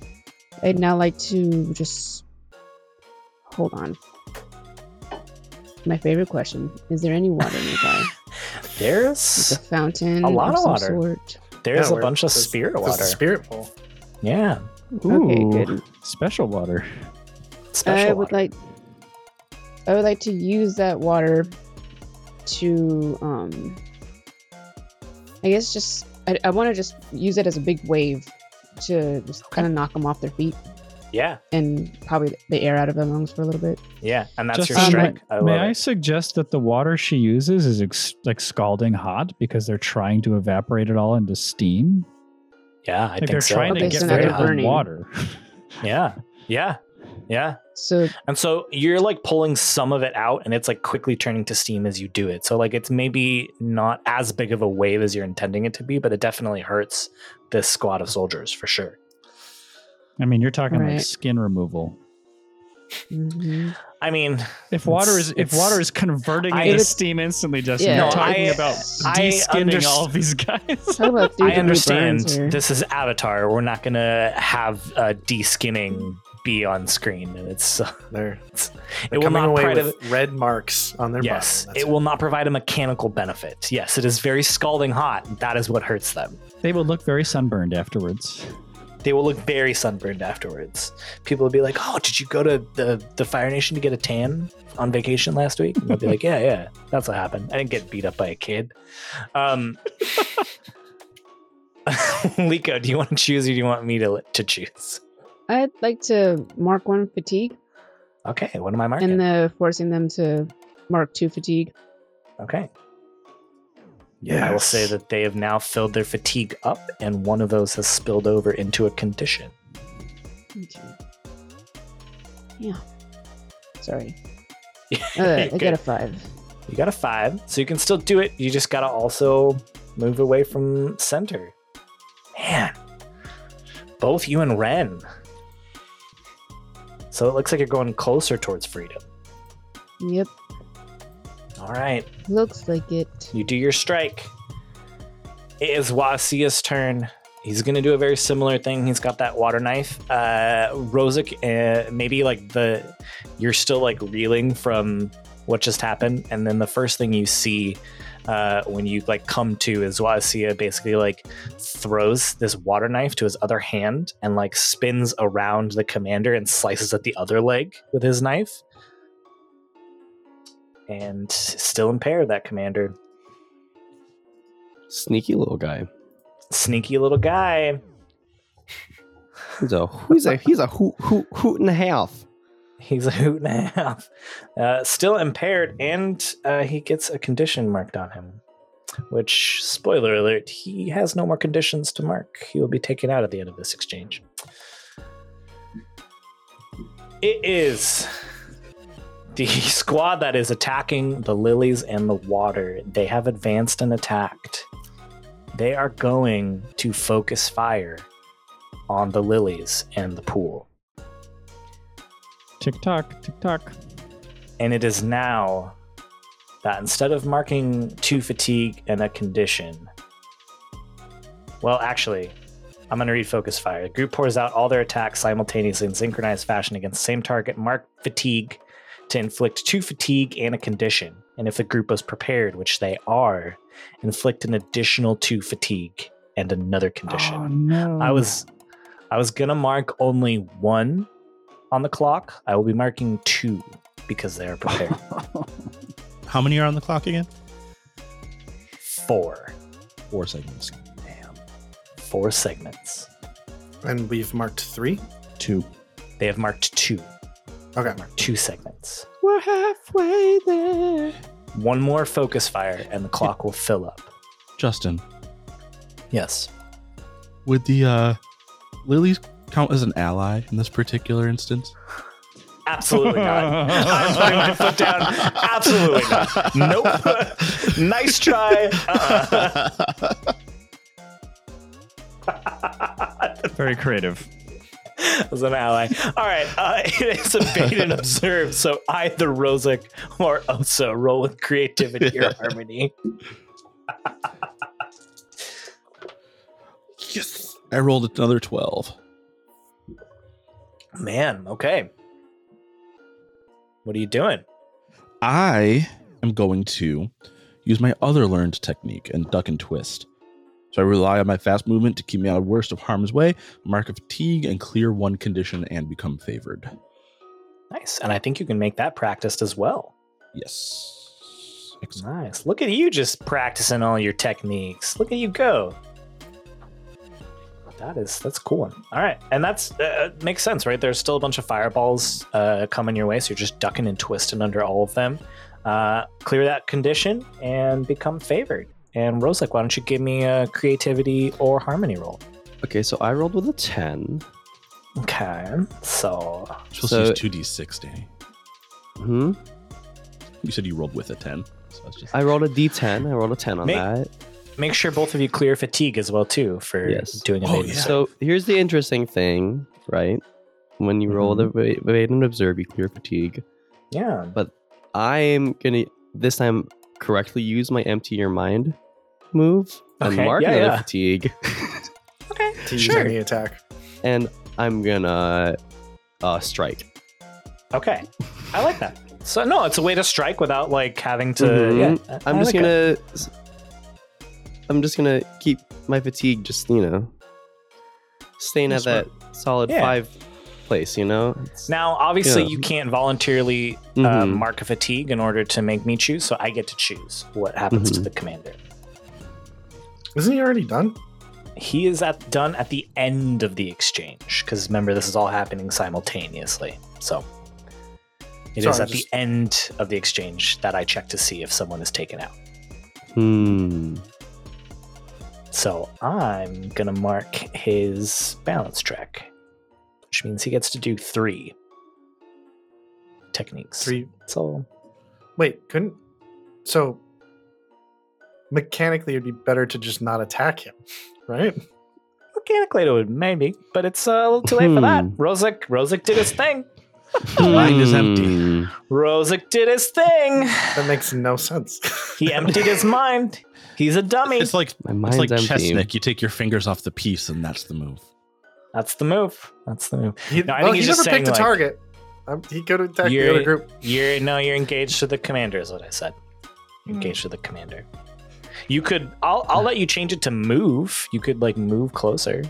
I'd now like to just hold on. My favorite question: is there any water nearby? There's like a fountain, a lot of, of water. Sort. There's yeah, a bunch of spirit water. Spirit pool. Yeah. Ooh, okay. Good. Special water. Special I would water. like. I would like to use that water to um. I guess just I, I want to just use it as a big wave to just okay. kind of knock them off their feet. Yeah. And probably the air out of their lungs for a little bit. Yeah, and that's just, your strike. Um, I may I it. suggest that the water she uses is ex- like scalding hot because they're trying to evaporate it all into steam? Yeah, I like think they're so. They're trying okay, to get so rid of the water. yeah, yeah, yeah. So And so you're like pulling some of it out and it's like quickly turning to steam as you do it. So like it's maybe not as big of a wave as you're intending it to be, but it definitely hurts this squad of soldiers for sure. I mean, you're talking right. like skin removal. Mm-hmm. I mean, if water is if water is converting I, into steam instantly, Justin, yeah. you're talking I, about de-skinning underst- all of these guys. I understand this is Avatar. We're not going to have uh, de-skinning be on screen, and it's uh, they're, it's, they're it will not away with a, red marks on their yes it, it will not provide a mechanical benefit. Yes, it is very scalding hot. That is what hurts them. They will look very sunburned afterwards. They will look very sunburned afterwards. People will be like, "Oh, did you go to the the Fire Nation to get a tan on vacation last week?" And they'll be like, "Yeah, yeah, that's what happened. I didn't get beat up by a kid." Um, Liko, do you want to choose, or do you want me to to choose? I'd like to mark one fatigue. Okay, what am I marking? And the forcing them to mark two fatigue. Okay. Yeah. I will say that they have now filled their fatigue up, and one of those has spilled over into a condition. Okay. Yeah. Sorry. Uh, I got a five. You got a five, so you can still do it. You just gotta also move away from center. Man. Both you and Ren. So it looks like you're going closer towards freedom. Yep. All right. Looks like it. You do your strike. It is Wasia's turn. He's going to do a very similar thing. He's got that water knife. Uh, Rosic, uh, maybe like the, you're still like reeling from what just happened. And then the first thing you see uh, when you like come to is Wasia basically like throws this water knife to his other hand and like spins around the commander and slices at the other leg with his knife. And still impaired, that commander. Sneaky little guy. Sneaky little guy. He's a he's a he's a hoot hoot hoot and a half. He's a hoot and a half. Uh, still impaired, and uh, he gets a condition marked on him. Which, spoiler alert, he has no more conditions to mark. He will be taken out at the end of this exchange. It is the squad that is attacking the lilies and the water. They have advanced and attacked. They are going to focus fire on the lilies and the pool. Tick-tock, tick-tock. And it is now that instead of marking two fatigue and a condition, well, actually, I'm going to read Focus Fire. The group pours out all their attacks simultaneously in synchronized fashion against the same target, marked fatigue, to inflict two fatigue and a condition. And if the group was prepared, which they are, inflict an additional two fatigue and another condition. Oh, no. I was, I was going to mark only one on the clock. I will be marking two because they are prepared. How many are on the clock again? Four. Four segments. Damn. Four segments. And we've marked three? Two. They have marked two. Okay. Marked two segments. We're halfway there. One more focus fire and the clock will fill up. Justin. Yes. Would the uh, lilies count as an ally in this particular instance? Absolutely not. I'm putting my foot down. Absolutely not. Nope. Nice try. Uh-uh. Very creative. As an ally. All right. Uh, it is a bait and observe. So either Rosic or Osa roll with creativity or harmony. Yes. I rolled another twelve. Man. Okay. What are you doing? I am going to use my other learned technique and duck and twist. So I rely on my fast movement to keep me out of worst of harm's way, mark of fatigue, and clear one condition and become favored. Nice. And I think you can make that practiced as well. Yes. Excellent. Nice. Look at you just practicing all your techniques. Look at you go. That is, that's cool. All right. And that's, uh, makes sense, right? There's still a bunch of fireballs uh, coming your way. So you're just ducking and twisting under all of them. Uh, clear that condition and become favored. And Rosic, why don't you give me a creativity or harmony roll? Okay. So I rolled with a ten. Okay. So. She'll so, use two d six, Danny. Hmm? You said you rolled with a ten. So I, was just... I rolled a d ten. I rolled a ten on Make- that. Make sure both of you clear fatigue as well, too, for yes. doing a oh, bait. Yeah. So here's the interesting thing, right? When you mm-hmm. roll the bait and observe, you clear fatigue. Yeah. But I am going to, this time, correctly use my empty your mind move okay. and mark yeah, another yeah. fatigue. Okay, to use sure. any attack. And I'm going to uh, strike. Okay, I like that. So, no, it's a way to strike without, like, having to... Mm-hmm. Yeah, I'm I just like going to... I'm just going to keep my fatigue just, you know, staying That's at that right. solid yeah. five place, you know? It's, now, obviously, you know. You can't voluntarily mm-hmm. uh, mark a fatigue in order to make me choose, so I get to choose what happens mm-hmm. to the commander. Isn't he already done? He is at done at the end of the exchange, because remember, this is all happening simultaneously. So it Sorry, is at just... the end of the exchange that I check to see if someone is taken out. Hmm... So I'm going to mark his balance track, which means he gets to do three techniques. Three. So, wait, couldn't... So, mechanically, it would be better to just not attack him, right? Mechanically, it would, maybe, but it's uh, a little too late hmm. for that. Rosic, Rosic did his thing. The mind is empty. Rosic did his thing. That makes no sense. He emptied his mind. He's a dummy. It's like it's like Chesnick. You take your fingers off the piece, and that's the move. That's the move. That's the move. He, no, I well, think he's, he's just never picked like, a target. Um, he could attack the other group. You're no, you're engaged to the commander, is what I said. You're engaged mm. to the commander. You could. I'll I'll let you change it to move. You could like move closer.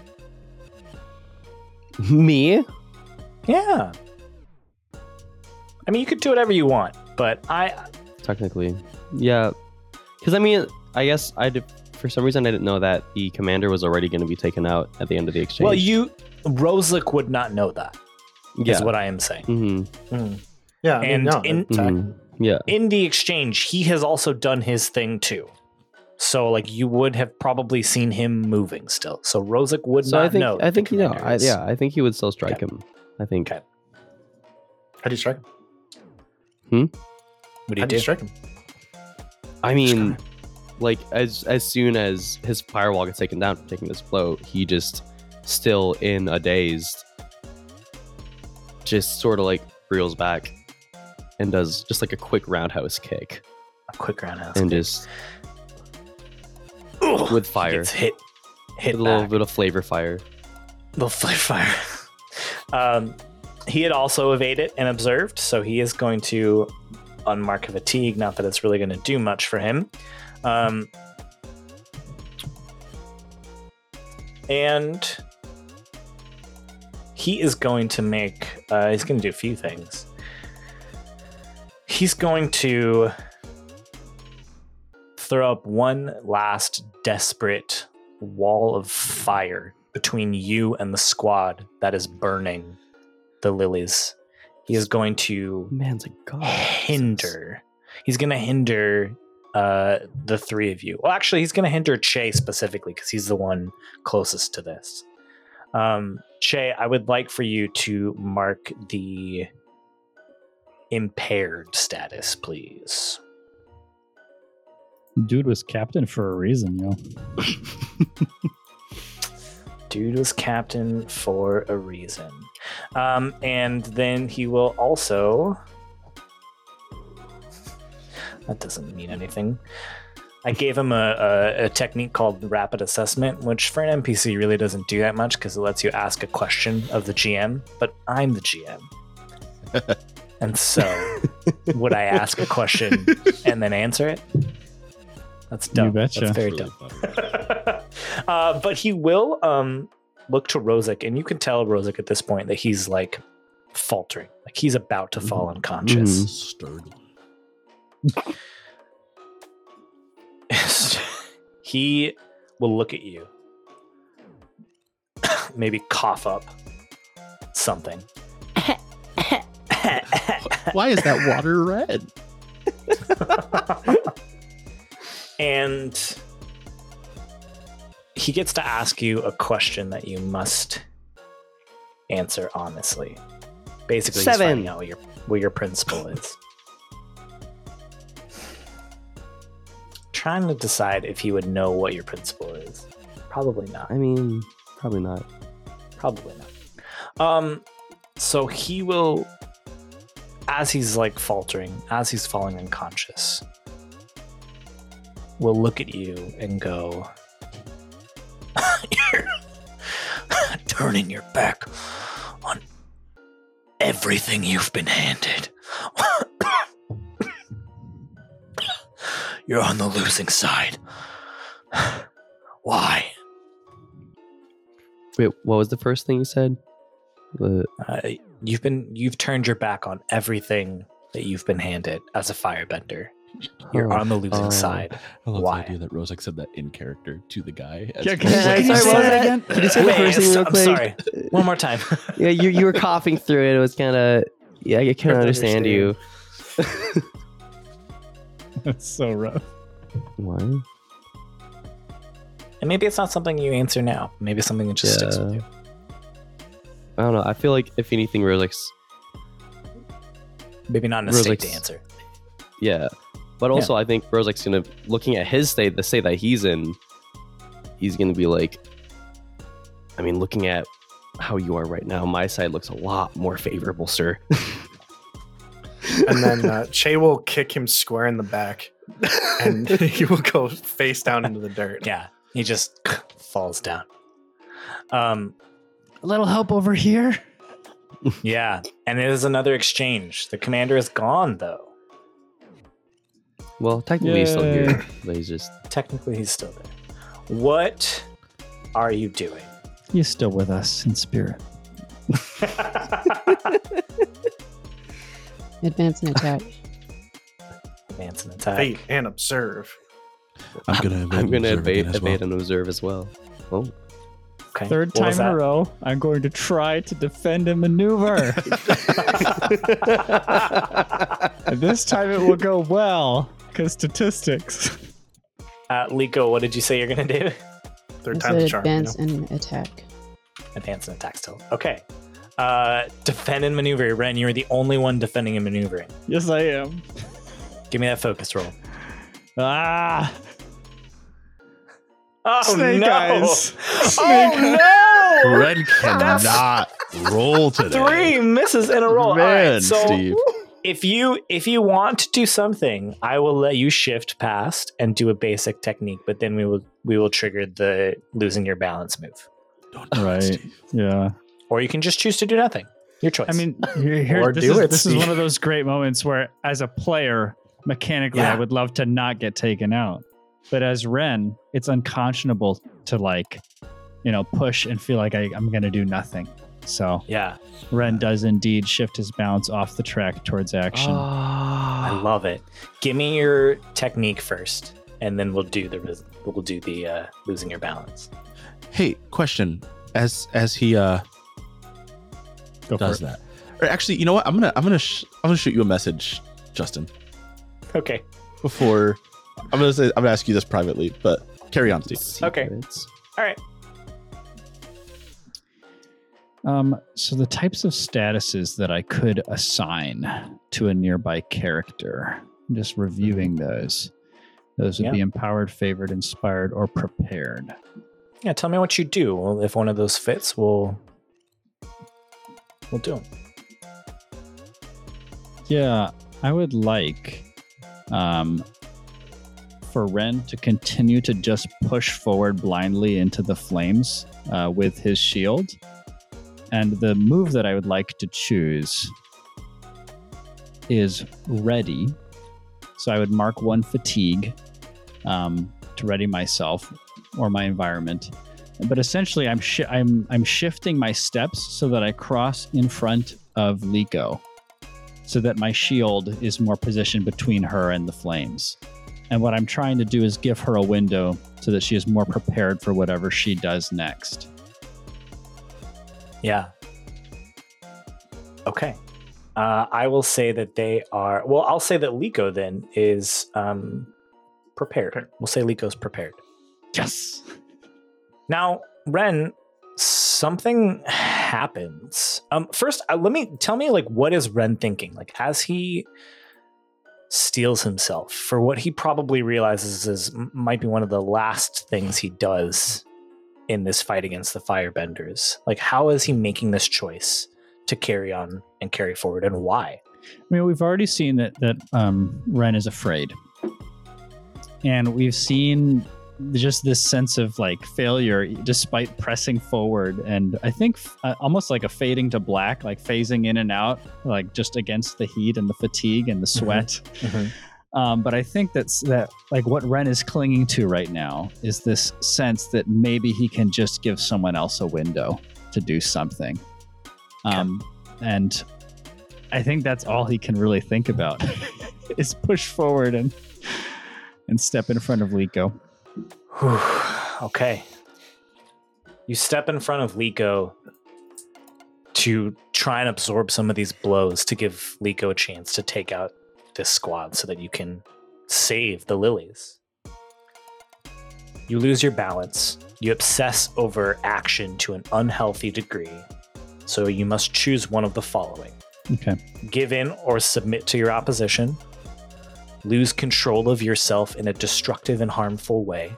Me? Yeah. I mean, you could do whatever you want, but I... Technically. Yeah. Because, I mean, I guess I for some reason I didn't know that the commander was already going to be taken out at the end of the exchange. Well, you Rosalick would not know that. Yeah. Is what I am saying. Mm-hmm. Mm-hmm. Yeah, I and mean, no, in mm-hmm. yeah, in the exchange, he has also done his thing too. So, like, you would have probably seen him moving still. So Rosalick would so not I think, know. I think you know. I, yeah, I think he would still strike okay. him. I think. Okay. How do you strike him? Hmm. What do you How do? do you strike him? I mean, like as as soon as his firewall gets taken down from taking this blow, he just still in a dazed. Just sort of like reels back and does just like a quick roundhouse kick. A quick roundhouse and kick. And just Ooh, with fire. It's hit hit with a back. little bit of flavor fire. Little flavor fire. um he had also evaded and observed, so he is going to unmark fatigue, not that it's really gonna do much for him. Um and He is going to make, uh, he's going to do a few things. He's going to throw up one last desperate wall of fire between you and the squad that is burning the lilies. He is going to Man's a god. hinder. He's going to hinder uh, the three of you. Well, actually, he's going to hinder Che specifically because he's the one closest to this. Um, Che, I would like for you to mark the impaired status, please. Dude was captain for a reason, yo. Dude was captain for a reason. Um, and then he will also... That doesn't mean anything. I gave him a, a, a technique called rapid assessment, which for an N P C really doesn't do that much because it lets you ask a question of the G M, but I'm the G M. And so would I ask a question and then answer it? That's dumb. You betcha. That's very dumb. uh, but he will um, look to Rosalick, and you can tell Rosalick at this point that he's like faltering. Like he's about to mm-hmm. fall unconscious. Mm-hmm. Sturdy. He will look at you, maybe cough up something. Why is that water red? And he gets to ask you a question that you must answer honestly. Basically, Seven. he's finding out what your, what your principle is. Trying to decide if he would know what your principle is. Probably not. I mean, probably not. Probably not. Um, so he will, as he's like faltering, as he's falling unconscious, will look at you and go, "You're turning your back on everything you've been handed." You're on the losing side. Why? Wait, what was the first thing you said? The... Uh, you've been you've turned your back on everything that you've been handed as a firebender. You're oh, on the losing oh. side. I love Why? the idea that Rosalick said that in character to the guy. As yeah, can I like, say that again? Can you say Wait, the first thing real quick? I'm sorry. One more time. Yeah, you you were coughing through it. It was kind of yeah. I can't understand, understand you. That's so rough. Why? And maybe it's not something you answer now. Maybe it's something that just yeah. sticks with you. I don't know. I feel like if anything, Rosalick's maybe not a mistake to answer. Yeah, but also yeah. I think Rosalick's gonna looking at his state, the state that he's in. He's gonna be like, I mean, looking at how you are right now, my side looks a lot more favorable, sir. And then uh, Che will kick him square in the back, and he will go face down into the dirt. Yeah, he just falls down. Um, a little help over here. Yeah, and it is another exchange. The commander is gone, though. Well, technically Yay. he's still here, but he's just technically he's still there. What are you doing? You're still with us in spirit. Advance and attack. Advance and attack. Fate and observe. I'm gonna evade, I'm gonna evade, evade well. and observe as well. Oh. Okay. Third what time in a row, I'm going to try to defend and maneuver. And this time it will go well, because statistics. Uh, Liko, what did you say you're going to do? Third time's the charm. Advance you know? and attack. Advance and attack still. Okay. Uh, defend and maneuver. Ren, you're the only one defending and maneuvering. Yes, I am. Give me that focus roll. Ah! Oh, Snake no. Eyes. Snake oh, no. Ren cannot roll today. Three misses in a roll. Man, right, so Steve. If you, if you want to do something, I will let you shift past and do a basic technique, but then we will we will trigger the losing your balance move. Don't do right. It, yeah. Or you can just choose to do nothing. Your choice. I mean, here, here, or this do is, it. This is one of those great moments where, as a player, mechanically, yeah. I would love to not get taken out. But as Ren, it's unconscionable to, like, you know, push and feel like I, I'm going to do nothing. So yeah, Ren does indeed shift his balance off the track towards action. Oh, I love it. Give me your technique first, and then we'll do the we'll do the uh, losing your balance. Hey, question: as as he uh, Go does that, or actually, you know what? I'm gonna I'm gonna sh- I'm gonna shoot you a message, Justin. Okay. Before. I'm gonna say I'm gonna ask you this privately, but carry on, Steve. Okay. All right. Um, so the types of statuses that I could assign to a nearby character, I'm just reviewing those. Those would yeah. be empowered, favored, inspired, or prepared. Yeah, tell me what you do. Well, if one of those fits, we'll we'll do them. Yeah, I would like. Um. For Ren to continue to just push forward blindly into the flames uh, with his shield. And the move that I would like to choose is ready. So I would mark one fatigue um, to ready myself or my environment. But essentially I'm, shi- I'm, I'm shifting my steps so that I cross in front of Liko so that my shield is more positioned between her and the flames. And what I'm trying to do is give her a window so that she is more prepared for whatever she does next. Yeah. Okay. Uh, I will say that they are... Well, I'll say that Liko then is um, prepared. We'll say Liko's prepared. Yes! Now, Ren, something happens. Um, first, uh, let me... Tell me, like, what is Ren thinking? Like, as he... steals himself for what he probably realizes is might be one of the last things he does in this fight against the firebenders. Like, how is he making this choice to carry on and carry forward, and why? I mean, we've already seen that that um, Ren is afraid, and we've seen just this sense of like failure despite pressing forward, and I think uh, almost like a fading to black, like phasing in and out, like just against the heat and the fatigue and the sweat. Mm-hmm. Um, but I think that's that like what Ren is clinging to right now is this sense that maybe he can just give someone else a window to do something. Um, okay. And I think that's all he can really think about is push forward and and step in front of Liko. Whew. Okay. You step in front of Liko to try and absorb some of these blows to give Liko a chance to take out this squad so that you can save the lilies. You lose your balance. You obsess over action to an unhealthy degree, so you must choose one of the following. Okay. Give in or submit to your opposition. Lose control of yourself in a destructive and harmful way,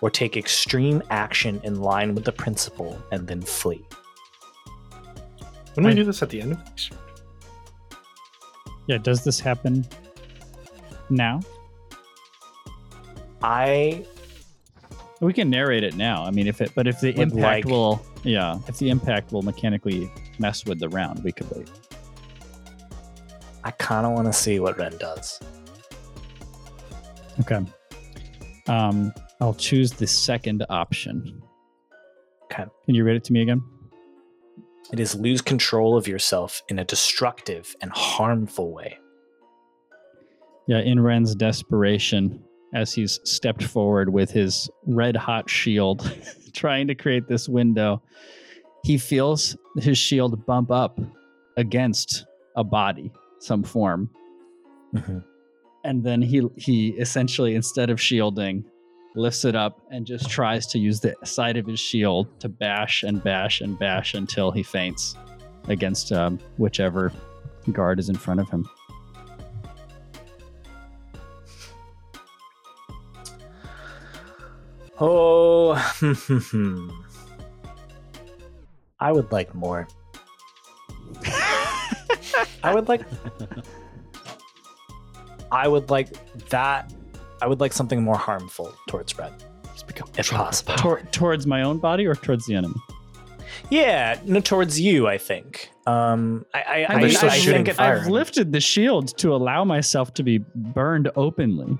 or take extreme action in line with the principle and then flee. When we do this at the end of the mission? Yeah, does this happen now? I... We can narrate it now. I mean, if it, but if the impact like, will... Yeah, if the impact will mechanically mess with the round, we could wait. I kind of want to see what Ren does. Okay. Um... I'll choose the second option. Okay. Can you read it to me again? It is lose control of yourself in a destructive and harmful way. Yeah, in Ren's desperation, as he's stepped forward with his red hot shield, trying to create this window. He feels his shield bump up against a body, some form. Mm-hmm. And then he he essentially, instead of shielding, lifts it up and just tries to use the side of his shield to bash and bash and bash until he faints against um, whichever guard is in front of him. Oh, I would like more. I would like... I would like that. I would like something more harmful towards Red. Just become if possible. Tor- towards my own body or towards the enemy? Yeah, no, towards you, I think. Um, I, I, I, mean, I, I think it, I've lifted the shield to allow myself to be burned openly.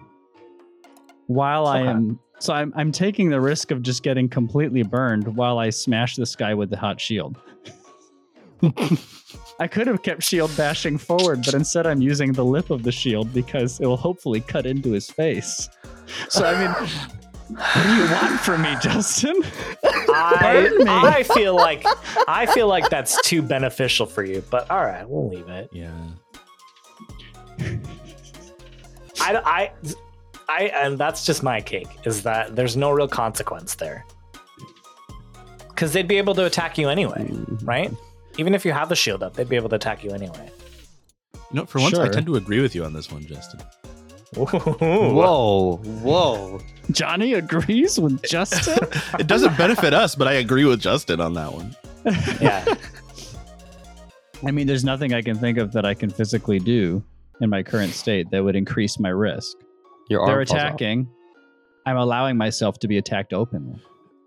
While okay. I am... So I'm I'm taking the risk of just getting completely burned while I smash this guy with the hot shield. I could have kept shield bashing forward, but instead I'm using the lip of the shield because it will hopefully cut into his face. So, I mean, what do you want from me, Justin? I, me. I feel like I feel like that's too beneficial for you, but all right, we'll leave it. Yeah. I, I, I and that's just my cake, is that there's no real consequence there. Because they'd be able to attack you anyway, right? Even if you have the shield up, they'd be able to attack you anyway. You know, for once, sure. I tend to agree with you on this one, Justin. Whoa, whoa, whoa. Johnny agrees with Justin? It doesn't benefit us, but I agree with Justin on that one. Yeah. I mean, there's nothing I can think of that I can physically do in my current state that would increase my risk. Your arm They're attacking. I'm allowing myself to be attacked openly.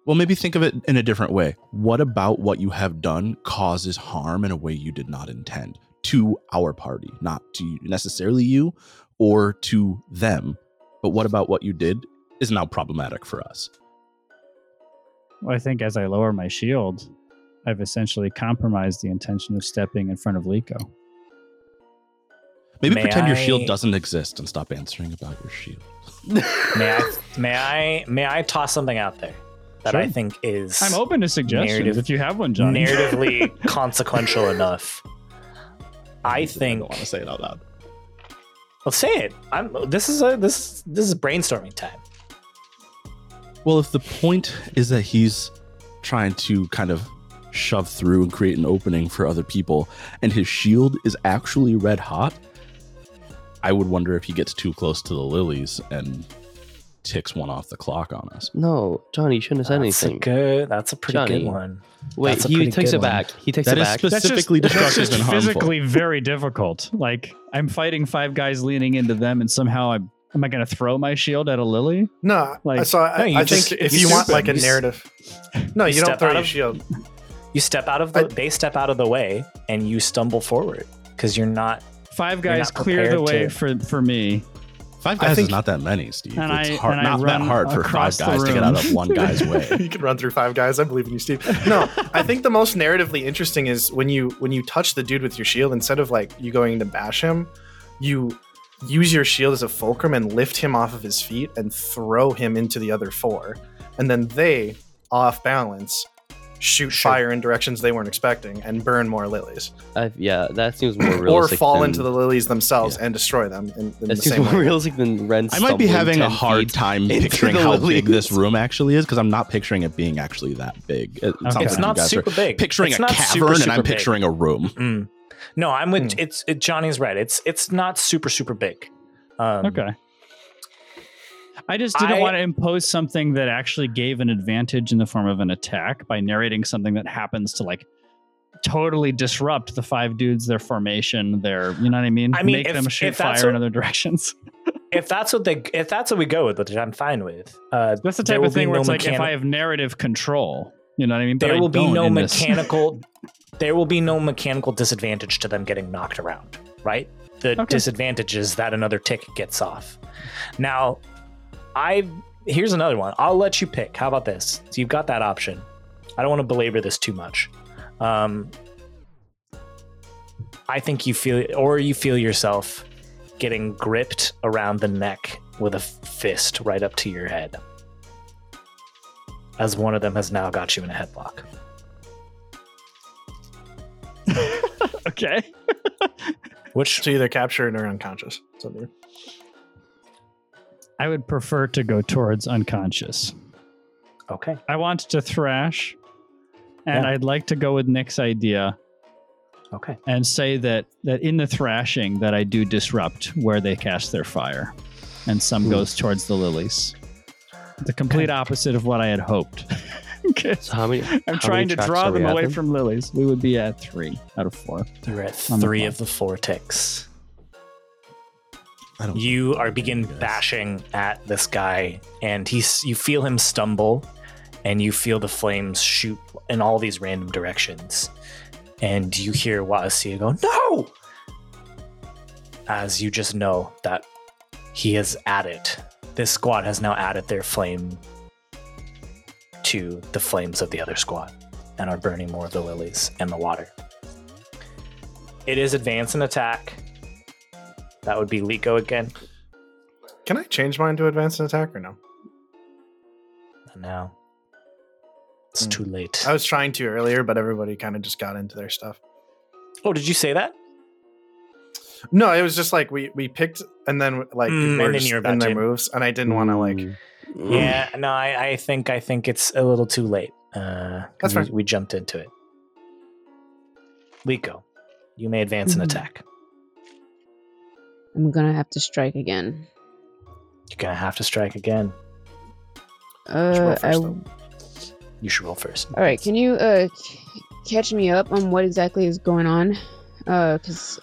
Well, maybe think of it in a different way. What about what you have done causes harm in a way you did not intend to our party, not to necessarily you or to them? But what about what you did is now problematic for us? Well, I think as I lower my shield, I've essentially compromised the intention of stepping in front of Liko. Maybe may pretend I... your shield doesn't exist and stop answering about your shield. may I, may I, may I toss something out there? That sure. I think is... I'm open to suggestions narrative, if you have one, Johnny. Narratively consequential enough. I think... I don't want to say it out loud. Well, say it. I'm, this is a, this, this is brainstorming time. Well, if the point is that he's trying to kind of shove through and create an opening for other people, and his shield is actually red hot, I would wonder if he gets too close to the lilies and... ticks one off the clock on us. No, Johnny, you shouldn't have said that's anything. That's good. That's a pretty Johnny. Good one. Wait, he takes it back. He takes it back. That is specifically destructive and harmful. Physically very difficult. Like, I'm fighting five guys leaning into them, and somehow I'm. Am I going to throw my shield at a lily? No. Like, so I, no, I just, think if you want like a narrative, no, you, you don't throw your shield. You step out of the. I, they step out of the way, and you stumble forward because you're not. Five guys not clear the way to, for for me. Five guys think, is not that many, Steve. And it's I, hard, and not that hard for five guys to get out of one guy's way. You can run through five guys. I believe in you, Steve. No, I think the most narratively interesting is when you when you touch the dude with your shield, instead of like you going to bash him, you use your shield as a fulcrum and lift him off of his feet and throw him into the other four. And then they, off balance, shoot sure. fire in directions they weren't expecting and burn more lilies. Uh, yeah, that seems more realistic. Or fall than, into the lilies themselves yeah. and destroy them. In, in that the seems same more way. Realistic than Ren. I might be having a hard time picturing how big this room actually is because I'm not picturing it being actually that big. It, okay. It's not super big. Picturing it's a cavern super, super and I'm picturing big. A room. Mm. No, I'm with mm. it's. It, Johnny's right. It's it's not super super big. Um, okay. I just didn't I, want to impose something that actually gave an advantage in the form of an attack by narrating something that happens to like totally disrupt the five dudes, their formation, their, you know what I mean? I mean Make if, them shoot fire what, in other directions. If that's what they, if that's what we go with, which I'm fine with. Uh, that's the type of thing where no it's mechanic- like if I have narrative control, you know what I mean? But there will be no mechanical, there will be no mechanical disadvantage to them getting knocked around, right? The okay. disadvantage is that another tick gets off. Now, I here's another one. I'll let you pick. How about this? So you've got that option. I don't want to belabor this too much. Um, I think you feel, or you feel yourself getting gripped around the neck with a fist right up to your head, as one of them has now got you in a headlock. Okay. Which to either captured or unconscious. Something. I would prefer to go towards unconscious. Okay. I want to thrash, and yeah. I'd like to go with Nick's idea. Okay. And say that, that in the thrashing that I do disrupt where they cast their fire, and some Ooh. goes towards the lilies. The complete okay. opposite of what I had hoped. So how many, I'm how trying many to draw them away them? from lilies. We would be at three out of four. We're at three the of the four ticks. I don't you are begin bashing at this guy, and he's, you feel him stumble, and you feel the flames shoot in all these random directions. And you hear Waasia go, "No!" As you just know that he has added, this squad has now added their flame to the flames of the other squad and are burning more of the lilies and the water. It is advance and attack. That would be Liko again. Can I change mine to advance and attack or no? No. It's mm. too late. I was trying to earlier, but everybody kind of just got into their stuff. Oh, did you say that? No, it was just like we, we picked and then like mm, we and then you're about in their to. moves, and I didn't mm. want to like. Yeah, no, I, I think I think it's a little too late. Uh, That's right. We, we jumped into it. Liko, you may advance mm-hmm. an attack. I'm gonna have to strike again. You're gonna have to strike again. Uh, you should roll first. I... You should roll first. All right, can you uh c- catch me up on what exactly is going on? Uh, because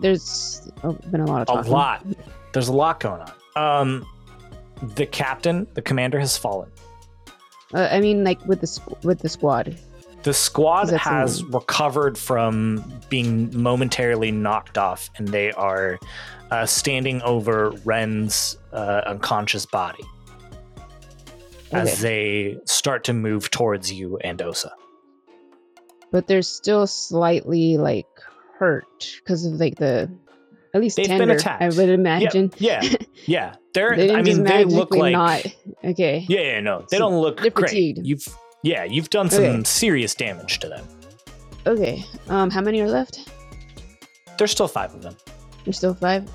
there's been a lot of talking. A lot. There's a lot going on. Um. The captain, the commander, has fallen. Uh, I mean, like with the with the squad. The squad has something? recovered from being momentarily knocked off, and they are uh, standing over Ren's uh, unconscious body okay. as they start to move towards you and Osa. But they're still slightly like hurt because of like the. At least They've tender, been attacked. I would imagine. Yeah, yeah. yeah. They're. They I mean, they look like. Not, okay. Yeah, yeah, no, they so don't look great. Fatigued. You've, yeah, you've done some okay. serious damage to them. Okay. Um, how many are left? There's still five of them. There's still five.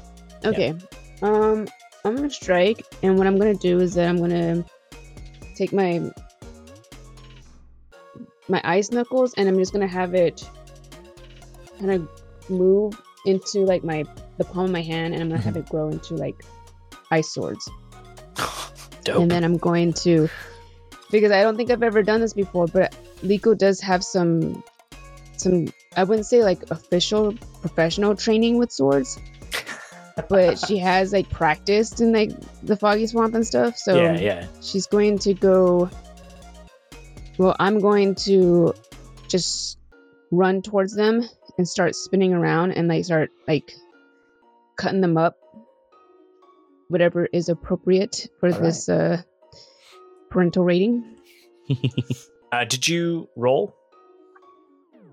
Okay. Yeah. Um, I'm gonna strike, and what I'm gonna do is that I'm gonna take my my ice knuckles, and I'm just gonna have it kind of move into like my. the palm of my hand, and I'm gonna mm-hmm. have it grow into like ice swords. Dope. And then I'm going to, because I don't think I've ever done this before, but Liko does have some some I wouldn't say like official professional training with swords, but she has like practiced in like the foggy swamp and stuff, so yeah, yeah. she's going to go well I'm going to just run towards them and start spinning around and like start like cutting them up, whatever is appropriate for All this right. uh, parental rating. uh, did you roll?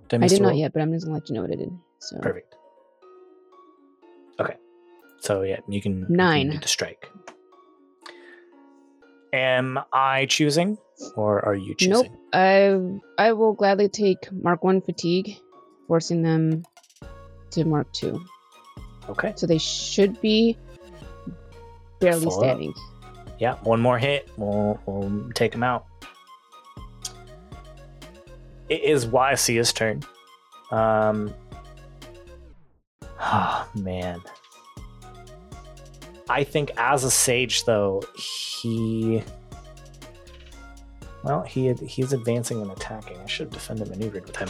Did I, I did not roll? yet, but I'm just gonna let you know what I did. So perfect. Okay, so yeah, you can nine do the strike. Am I choosing, or are you choosing? Nope. I I will gladly take Mark One fatigue, forcing them to Mark Two. Okay. So they should be barely Full standing. Up. Yeah, one more hit. We'll, we'll take them out. It is Waasia's turn. Um, oh, man. I think as a sage, though, he... Well, he he's advancing and attacking. I should have defended and maneuvered with him.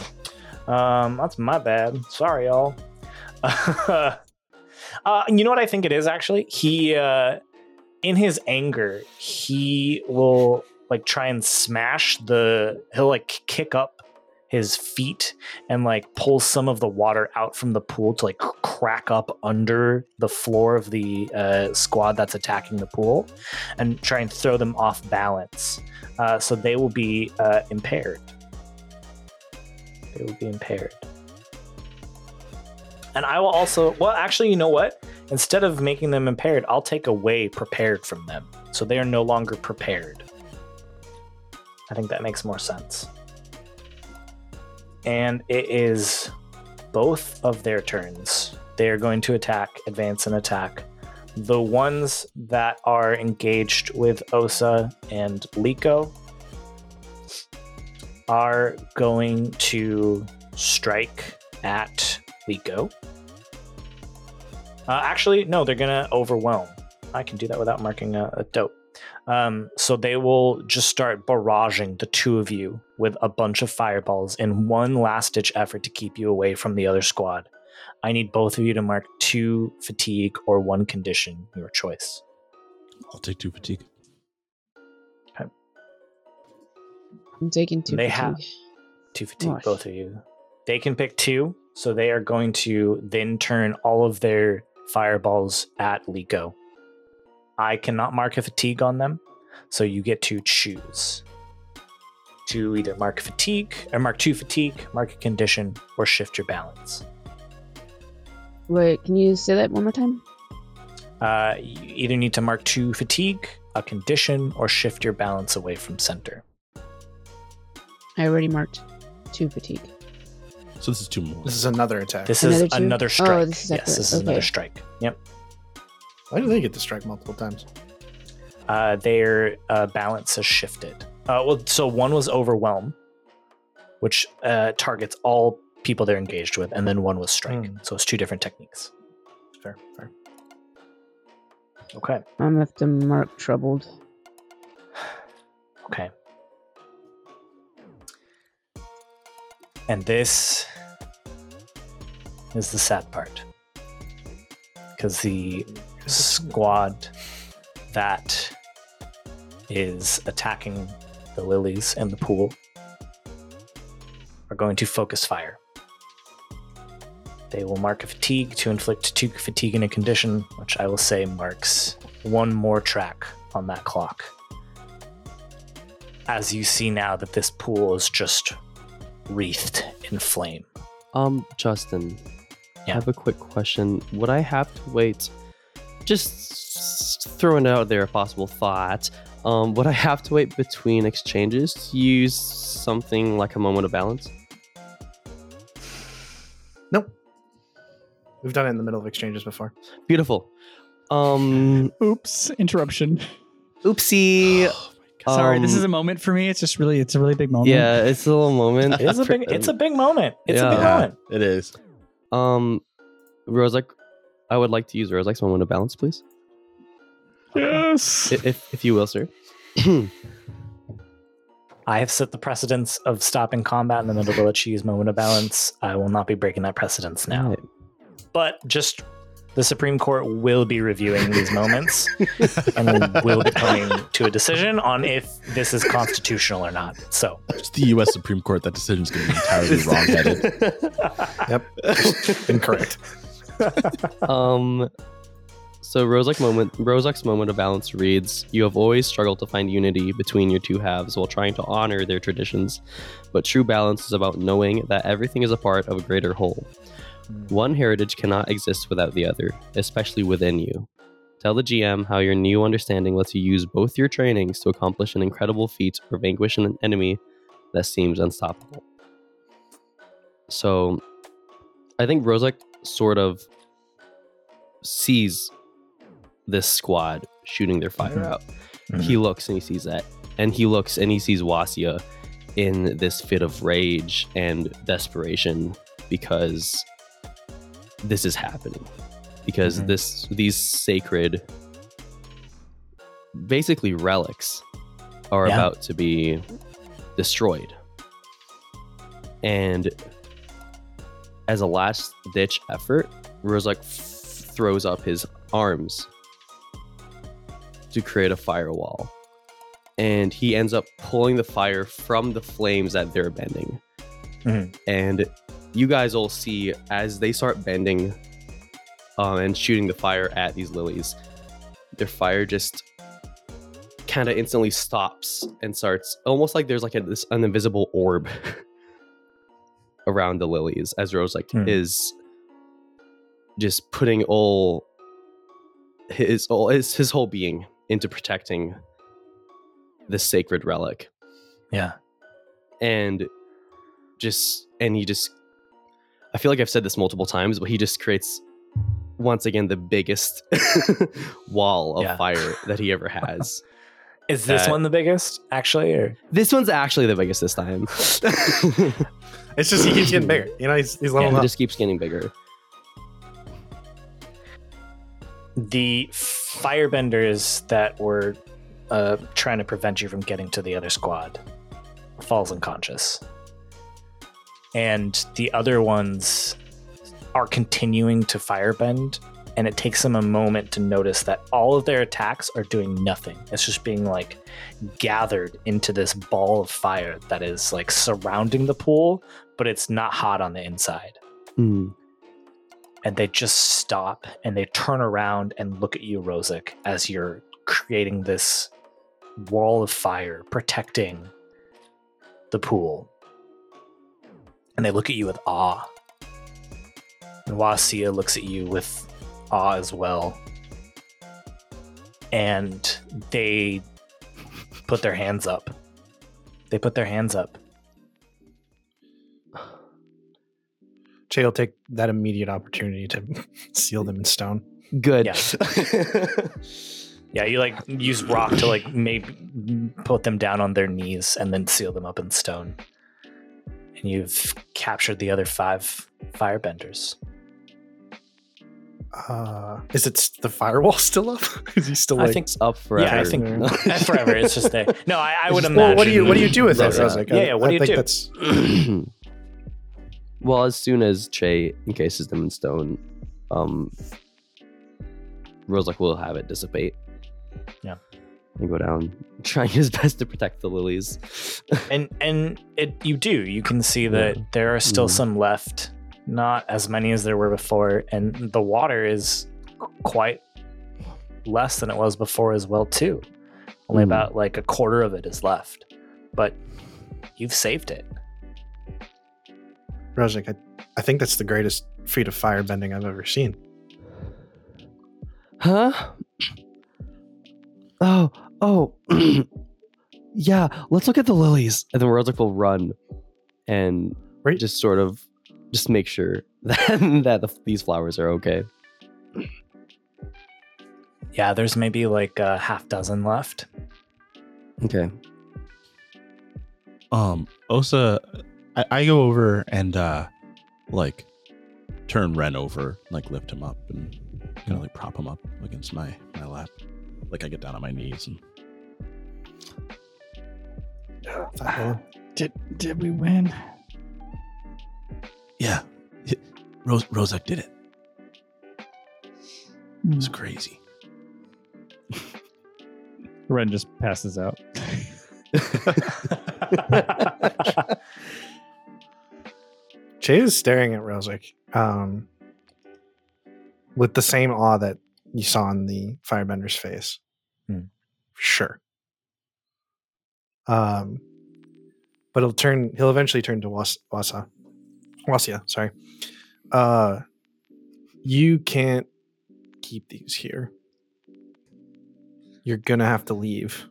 Um, that's my bad. Sorry, y'all. Uh, you know what I think it is, actually? He, uh, in his anger, he will, like, try and smash the... He'll, like, kick up his feet and, like, pull some of the water out from the pool to, like, crack up under the floor of the uh, squad that's attacking the pool and try and throw them off balance. Uh, so they will be uh, impaired. They will be impaired. And I will also, well, actually, you know what? Instead of making them impaired, I'll take away prepared from them, so they are no longer prepared. I think that makes more sense. And it is both of their turns. They are going to attack, advance, and attack. The ones that are engaged with Osa and Liko are going to strike at Liko. Uh, actually, no, they're going to overwhelm. I can do that without marking a, a dope. Um, so they will just start barraging the two of you with a bunch of fireballs in one last-ditch effort to keep you away from the other squad. I need both of you to mark two fatigue or one condition, your choice. I'll take two fatigue. Okay. I'm taking two they fatigue. They have two fatigue, oh, both of you. They can pick two, so they are going to then turn all of their fireballs at Liko. I cannot mark a fatigue on them, so you get to choose to either mark fatigue, or mark two fatigue, mark a condition, or shift your balance. Wait, can you say that one more time? Uh, you either need to mark two fatigue, a condition, or shift your balance away from center. I already marked two fatigue. So this is two more. This is another attack. This another is two? Another strike. Oh, this is yes, this is okay. Another strike. Yep. Why do they get to strike multiple times? Uh, their uh, balance has shifted. Uh, well, so one was overwhelm, which uh, targets all people they're engaged with, and then one was strike. Mm. So it's two different techniques. Fair, fair. Okay. I'm gonna have to mark troubled. Okay. And this is the sad part, because the squad that is attacking the lilies and the pool are going to focus fire. They will mark a fatigue to inflict two fatigue in a condition, which I will say marks one more track on that clock. As you see now that this pool is just wreathed in flame. Um, Justin, yeah. I have a quick question. Would I have to wait, just throwing out there a possible thought, um, would I have to wait between exchanges to use something like a moment of balance? Nope. We've done it in the middle of exchanges before. Beautiful. Um, Oops, interruption. Oopsie. Oh Sorry, um, this is a moment for me. It's just really, it's a really big moment. Yeah, it's a little moment. it's a big, it's a big moment. It's yeah, a big moment. It is. Um, Rose, like, I would like to use Rose like someone to balance, please. Yes, if if, if you will, sir. I have set the precedence of stopping combat in the middle of a cheese moment of balance. I will not be breaking that precedence now. Right. But just the Supreme Court will be reviewing these moments and will be coming to a decision on if this is constitutional or not. So it's the U S Supreme Court. That decision is going to be entirely wrong-headed. Yep. Incorrect. um. So Rozak's moment, Rozak's moment of balance reads, "You have always struggled to find unity between your two halves while trying to honor their traditions, but true balance is about knowing that everything is a part of a greater whole. One heritage cannot exist without the other, especially within you. Tell the G M how your new understanding lets you use both your trainings to accomplish an incredible feat or vanquish an enemy that seems unstoppable." So I think Rozak sort of sees this squad shooting their fire out. Mm-hmm. He looks and he sees that. And he looks and he sees Wasia in this fit of rage and desperation because this is happening. Because mm-hmm. this these sacred basically relics are yeah. about to be destroyed. And as a last ditch effort, Rozak f- throws up his arms to create a firewall, and he ends up pulling the fire from the flames that they're bending. Mm-hmm. And you guys all see as they start bending um, and shooting the fire at these lilies, their fire just kind of instantly stops and starts almost like there's like a, this an invisible orb around the lilies as Rose like mm-hmm. is just putting all his all his, his whole being into protecting this sacred relic. Yeah. And just and he just I feel like I've said this multiple times, but he just creates once again the biggest wall of yeah. fire that he ever has. Is that, this one the biggest actually? Or? This one's actually the biggest this time. It's just he keeps getting bigger. You know, he's he's leveling yeah, up. He just keeps getting bigger. The firebenders that were uh, trying to prevent you from getting to the other squad falls unconscious. And the other ones are continuing to firebend, and it takes them a moment to notice that all of their attacks are doing nothing. It's just being like gathered into this ball of fire that is like surrounding the pool, but it's not hot on the inside. Mm. And they just stop and they turn around and look at you, Rosic, as you're creating this wall of fire protecting the pool. And they look at you with awe. And Wasia looks at you with awe as well. And they put their hands up. They put their hands up. Jay will take that immediate opportunity to seal them in stone. Good. Yeah. Yeah, you like use rock to like maybe put them down on their knees and then seal them up in stone. And you've captured the other five firebenders. Uh, is it the firewall still up? Is he still? Like, I think it's up forever. Yeah, I think forever. It's just there. No, I, I would just, imagine. Well, what do you What do you do with that? Like, yeah, yeah. What I do you do? That's... Well, as soon as Che encases them in stone, um, Roselak will have it dissipate. Yeah. And go down, trying his best to protect the lilies. and and it you do. You can see that yeah. there are still mm. some left, not as many as there were before, and the water is quite less than it was before as well too. Only mm. about like a quarter of it is left, but you've saved it. Roselak, I, I think that's the greatest feat of firebending I've ever seen. Huh? Oh, oh, yeah, let's look at the lilies. And then Roselak will run and right. just sort of just make sure that, that the, these flowers are okay. Yeah, there's maybe like a half dozen left. Okay. Um, Osa, I, I go over and uh, like turn Ren over, like lift him up and kind of like prop him up against my, my lap. Like I get down on my knees and uh, did did we win? Yeah, Rose Roselak did it. Mm. It was crazy. Ren just passes out. Jay is staring at Roselak um, with the same awe that you saw on the firebender's face. Hmm. Sure. Um, but he'll turn, he'll eventually turn to Was, Wasa. Wasia, sorry. Uh, you can't keep these here. You're going to have to leave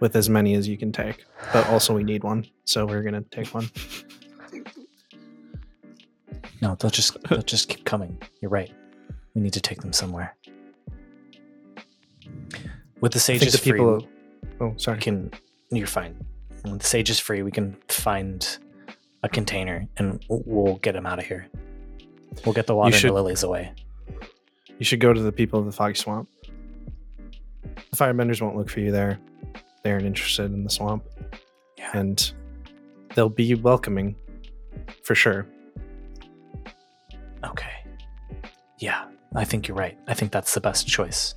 with as many as you can take, but also we need one. So we're going to take one. No, they'll just, they'll just keep coming. You're right. We need to take them somewhere. With the sages free, people, oh sorry, can you're fine. With the sages free, we can find a container and we'll get them out of here. We'll get the water should, and the lilies away. You should go to the people of the Foggy Swamp. The firebenders won't look for you there. They aren't interested in the swamp, yeah. and they'll be welcoming for sure. Okay. Yeah. I think you're right. I think that's the best choice.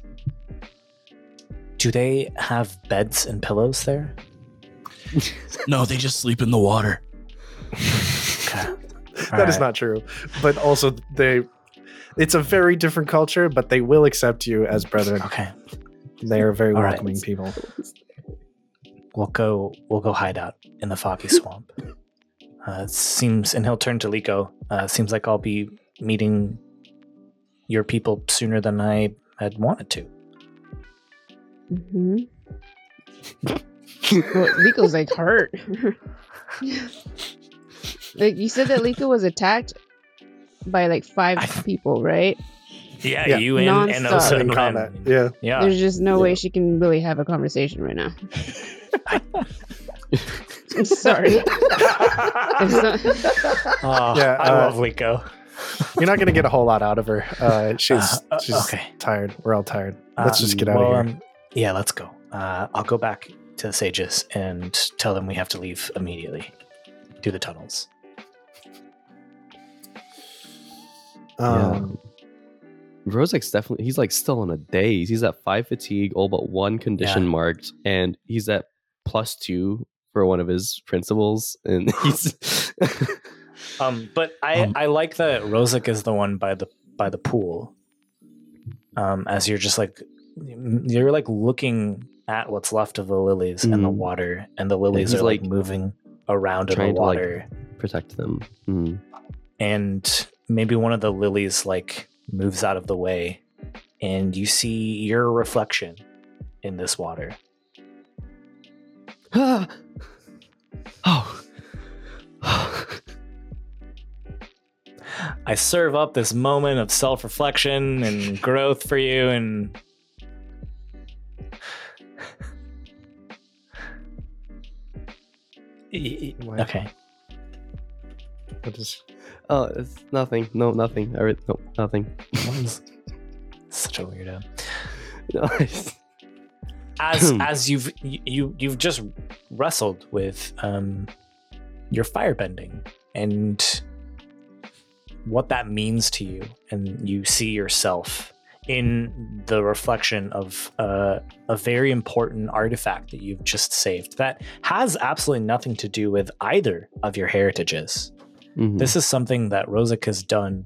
Do they have beds and pillows there? No, they just sleep in the water. Okay. That right. is not true. But also, they it's a very different culture, but they will accept you as brethren. Okay. They are very All welcoming right. people. We'll go We'll go hide out in the Foggy Swamp. Uh, it seems, and he'll turn to Liko. Uh, it seems like I'll be meeting your people sooner than I I'd wanted to. Mm-hmm. Well, Liko's like hurt. Like you said that Liko was attacked by like five I, people, right? Yeah, yeah. you and, and also in combat. Yeah. yeah. There's just no yeah. way she can really have a conversation right now. I'm sorry. so- oh, yeah, I uh, love Liko. You're not going to get a whole lot out of her. Uh, she's uh, she's okay. tired. We're all tired. Let's um, just get out well, of here. Um, yeah, let's go. Uh, I'll go back to the sages and tell them we have to leave immediately. Do the tunnels. Um, yeah. Rozek's definitely, he's like still in a daze. He's at five fatigue, all but one condition yeah. marked, and he's at plus two for one of his principles. And he's. um, but I, um, I like that Rozek is the one by the by the pool. Um, as you're just like, you're like looking at what's left of the lilies mm. and the water, and the lilies and are like, like moving around in the water, to like protect them. Mm. And maybe one of the lilies like moves out of the way, and you see your reflection in this water. Ah. Oh. oh. I serve up this moment of self-reflection and growth for you, and what? Okay. What is? Oh, it's nothing. No, nothing. I re- no, nothing. Such a weirdo. No, as as you've you you've just wrestled with um your firebending and what that means to you, and you see yourself in the reflection of uh, a very important artifact that you've just saved that has absolutely nothing to do with either of your heritages. Mm-hmm. This is something that Rozek has done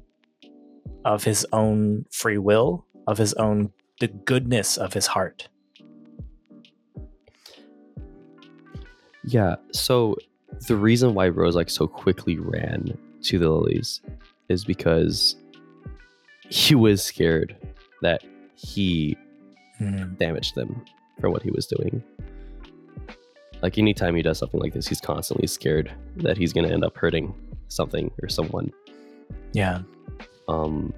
of his own free will, of his own, the goodness of his heart. Yeah, so the reason why Rozek so quickly ran to the lilies is because he was scared that he mm. damaged them for what he was doing. Like anytime he does something like this, he's constantly scared that he's going to end up hurting something or someone. Yeah. Um.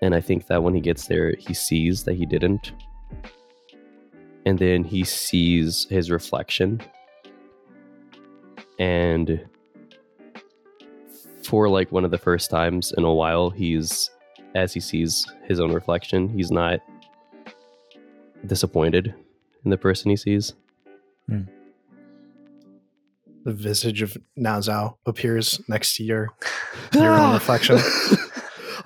And I think that when he gets there, he sees that he didn't. And then he sees his reflection. And for like one of the first times in a while, he's, as he sees his own reflection, he's not disappointed in the person he sees. Hmm. The visage of Naozao appears next to your, your own reflection.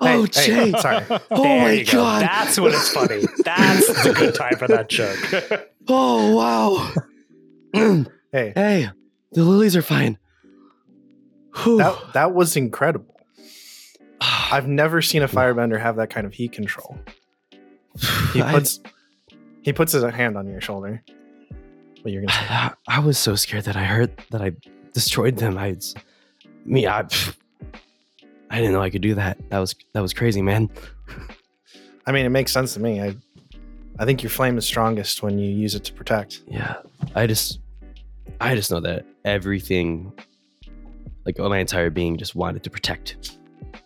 Oh, hey, Jay. Hey, sorry. Oh, there my go. God. That's when it's funny. That's the good time for that joke. Oh, wow. Hey. Hey, the lilies are fine. That, that was incredible. I've never seen a firebender have that kind of heat control. He puts I, he puts his hand on your shoulder. What you're gonna say? I, I was so scared that I heard that I destroyed them. I, me, I, I didn't know I could do that. That was that was crazy, man. I mean, it makes sense to me. I, I think your flame is strongest when you use it to protect. Yeah, I just, I just know that everything, like my entire being, just wanted to protect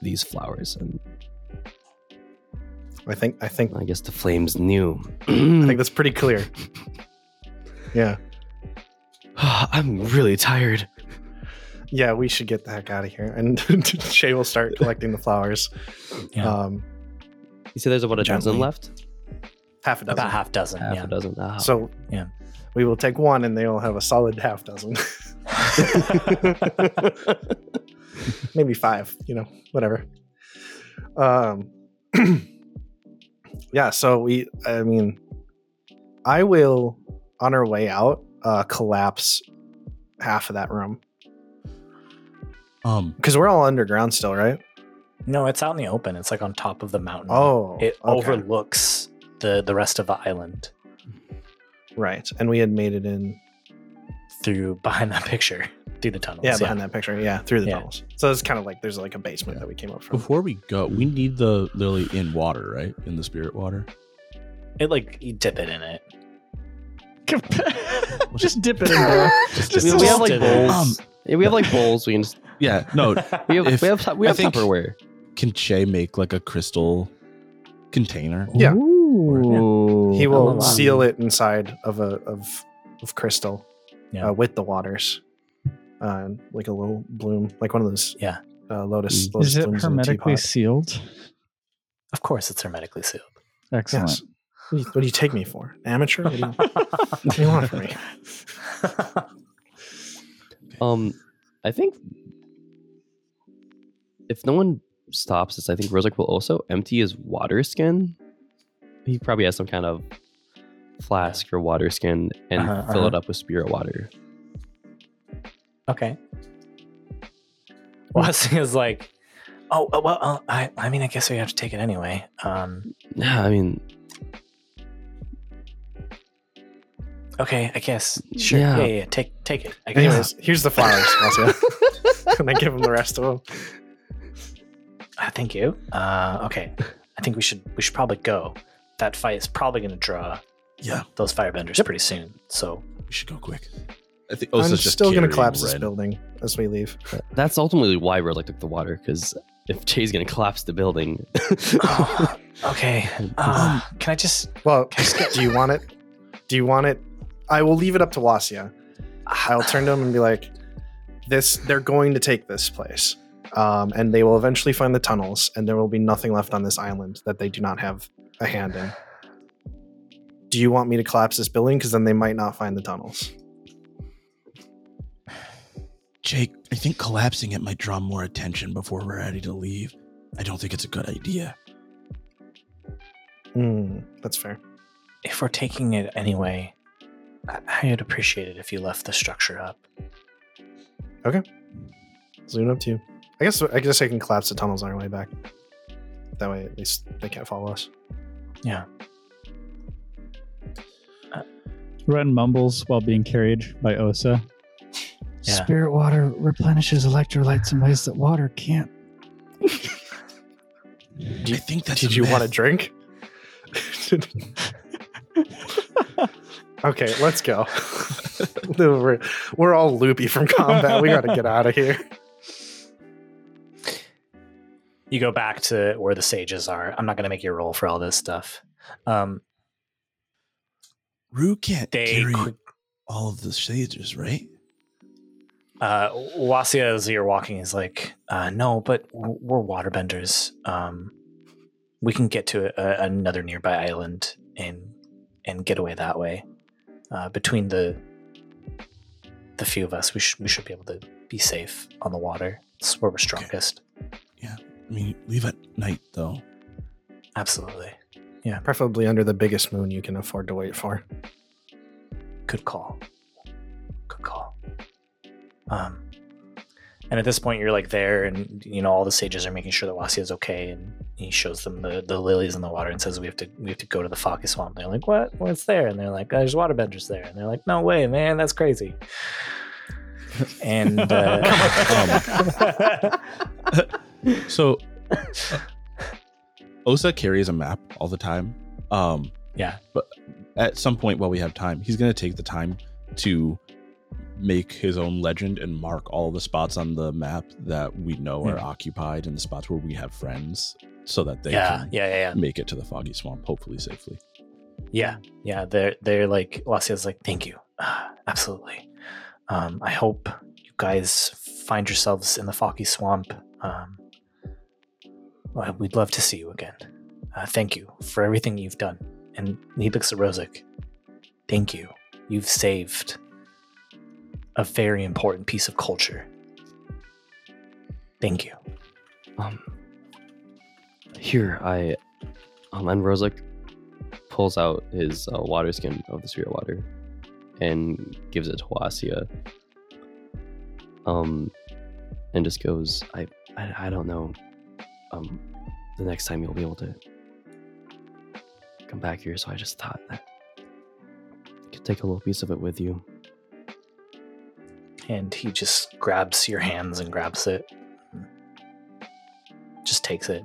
these flowers, and I think I think I guess the flames knew. I think that's pretty clear. Yeah. I'm really tired. Yeah, we should get the heck out of here. And Shay will start collecting the flowers. Yeah. Um, you said there's about a gently. dozen left? Half a dozen. About half dozen. Half yeah. a dozen. Oh. So yeah. we will take one and they'll have a solid half dozen. Maybe five, you know, whatever. Um, yeah, so we, I mean, I will, on our way out, uh, collapse half of that room. Um, because we're all underground still, right? No, it's out in the open. It's like on top of the mountain. Oh, it okay. overlooks the, the rest of the island. Right, and we had made it in through behind that picture. through the tunnels. Yeah, behind yeah. that picture. Yeah, through the yeah. tunnels. So it's kind of like there's like a basement yeah. that we came up from. Before we go, we need the lily in water, right? In the spirit water. It like you dip it in it. Just dip it in there. Just just we, we have like bowls. Um, yeah, we have like bowls. We can just yeah. No, we have if, we have we have Tupperware. Can Che make like a crystal container? Yeah. Ooh, yeah. He will oh, seal it inside of a of of crystal. Yeah. Uh, with the waters, uh, like a little bloom, like one of those. Yeah. Uh, lotus, mm. lotus. Is it hermetically sealed? Of course, it's hermetically sealed. Excellent. Yes. What, do you, what do you take me for? Amateur? What do you, what do you want from me? um, I think if no one stops us, I think Rosic will also empty his water skin. He probably has some kind of flask or water skin and uh-huh, fill uh-huh. it up with spirit water. Okay. Watson is like, oh, oh well, oh, I, I mean, I guess we have to take it anyway. Um, yeah, I mean, okay, I guess. Sure, yeah, yeah, yeah. take, take it. I guess. Anyways, here's the flowers. Can I give him the rest of them? Uh, thank you. Uh, okay, I think we should we should probably go. That fight is probably going to draw. Yeah, those firebenders yep. pretty soon. So we should go quick. I think I'm just still going to collapse Ren. This building as we leave. That's ultimately why Rodick took the water, because if Jay's going to collapse the building, oh, okay. Uh, can I just? Well, can I just, do you want it? Do you want it? I will leave it up to Wasia. I'll turn to him and be like, "This, they're going to take this place, um, and they will eventually find the tunnels, and there will be nothing left on this island that they do not have a hand in." Do you want me to collapse this building? Because then they might not find the tunnels. Jake, I think collapsing it might draw more attention before we're ready to leave. I don't think it's a good idea. Mm, that's fair. If we're taking it anyway, I'd appreciate it if you left the structure up. Okay. Zoom up to you. I guess I guess I can collapse the tunnels on our way back. That way, at least they can't follow us. Yeah. Ren mumbles while being carried by Osa. Yeah. Spirit water replenishes electrolytes in ways that water can't. Do you think that? Did you myth. Want a drink? Okay, let's go. we're, we're all loopy from combat. We got to get out of here. You go back to where the sages are. I'm not going to make you roll for all this stuff. Um, Rue can't they carry qu- all of the sages, right? Uh, Wasia, as you're walking, is like, uh, no, but we're waterbenders. Um, we can get to a, another nearby island and and get away that way. Uh, between the the few of us, we should we should be able to be safe on the water. It's where we're strongest. Okay. Yeah, I mean, leave at night though. Absolutely. Yeah, preferably under the biggest moon you can afford to wait for. Good call. Good call. Um, and at this point, you're like there, and you know all the sages are making sure that Wasia is okay, and he shows them the, the lilies in the water and says we have to we have to go to the Foggy Swamp. And they're like, what? What's there? And they're like, oh, there's waterbenders there. And they're like, no way, man, that's crazy. And uh, um, so. Uh, Osa carries a map all the time. Um, yeah. But at some point while we have time, he's going to take the time to make his own legend and mark all the spots on the map that we know are yeah. occupied and the spots where we have friends so that they yeah, can yeah, yeah, yeah. make it to the Foggy Swamp, hopefully safely. Yeah. Yeah. They're, they're like, Wasia's like, thank you. Uh, absolutely. Um, I hope you guys find yourselves in the Foggy Swamp. Um, Well, we'd love to see you again. Uh, thank you for everything you've done. And he looks at Rosic. Thank you. You've saved a very important piece of culture. Thank you. Um, here, I... Um, and Rosic pulls out his uh, water skin of the spirit water and gives it to Wasia. Um, and just goes, I, I, I don't know... Um, the next time you'll be able to come back here, so I just thought that you could take a little piece of it with you. and he just grabs your hands and grabs it. And just takes it.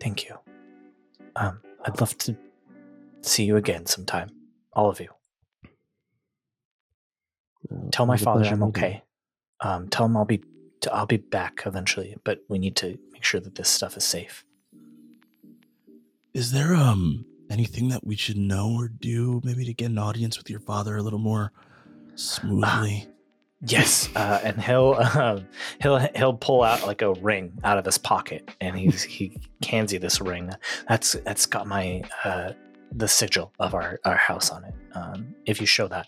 Thank you. Um, I'd love to see you again sometime. All of you. Uh, tell my father I'm okay. Um, tell him I'll be to, I'll be back eventually, but we need to make sure that this stuff is safe. Is there um anything that we should know or do maybe to get an audience with your father a little more smoothly? Uh, yes, uh, and he'll uh, he'll he'll pull out like a ring out of his pocket, and he's he hands you this ring. That's that's got my uh, the sigil of our, our house on it. Um, if you show that,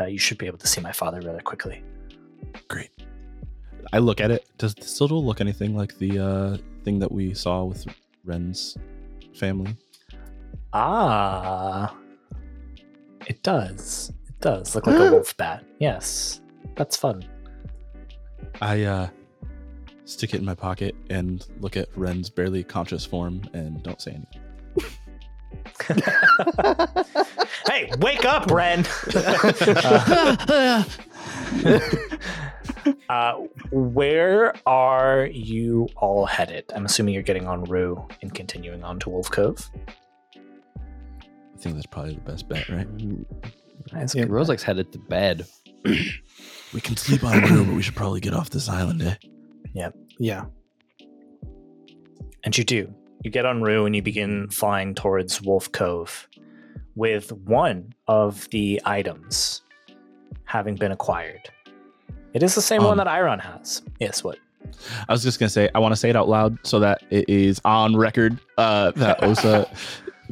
uh, you should be able to see my father rather quickly. Great. I look at it. Does the sigil look anything like the uh, thing that we saw with Ren's family? Ah, it does. It does look like a wolf bat. Yes, that's fun. I uh, stick it in my pocket and look at Ren's barely conscious form and don't say anything. Hey, wake up, Ren! uh, uh, where are you all headed? I'm assuming you're getting on Rue and continuing on to Wolf Cove. I think that's probably the best bet, right? Yeah, Rose likes headed to bed. We can sleep on Rue, but we should probably get off this island, eh? Yeah. Yeah. And you do. You get on Rue and you begin flying towards Wolf Cove with one of the items having been acquired. It is the same um, one that Iron has. Yes, what? I was just going to say, I want to say it out loud so that it is on record uh, that Osa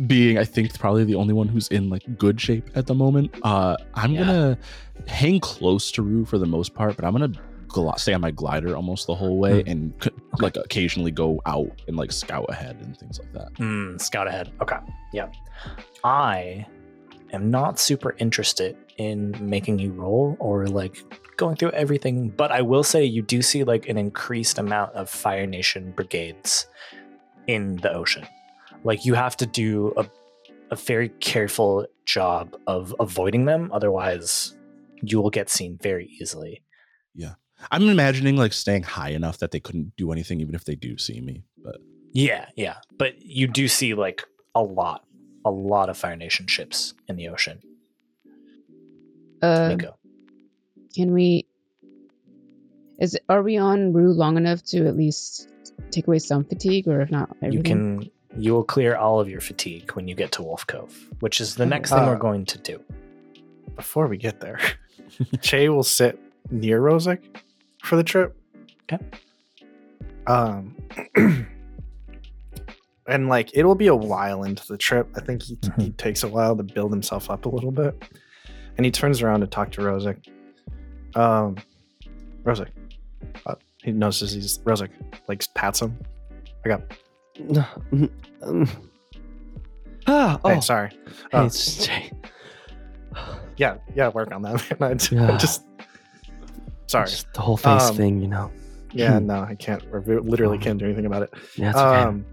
being, I think, probably the only one who's in like good shape at the moment. Uh, I'm yeah. going to hang close to Rue for the most part, but I'm going to gl- stay on my glider almost the whole way mm. and c- like occasionally go out and like scout ahead and things like that. Mm, scout ahead. Okay. Yeah. I am not super interested in making you roll or like going through everything, but I will say you do see like an increased amount of Fire Nation brigades in the ocean. Like you have to do a, a very careful job of avoiding them. Otherwise, you will get seen very easily. Yeah. I'm imagining like staying high enough that they couldn't do anything even if they do see me. But yeah, yeah. But you do see like a lot, a lot of Fire Nation ships in the ocean. Uh, Nico. Can we... Is Are we on Rue long enough to at least take away some fatigue, or if not everything? You can... You will clear all of your fatigue when you get to Wolf Cove, which is the next uh, thing we're going to do. Before we get there, Che will sit near Rosic for the trip. Okay. Um, and like it'll be a while into the trip. I think he, mm-hmm. he takes a while to build himself up a little bit, and he turns around to talk to Rosic. Um, Rosic, uh, he notices he's Rosic. Like pats him. I got. No. Um. Ah, oh, hey, sorry. Oh. Hey, yeah, yeah, work on that. I just, yeah. I just sorry. Just the whole face um, thing, you know. Yeah, no, I can't. I literally can't do anything about it. Yeah, it's okay. Um,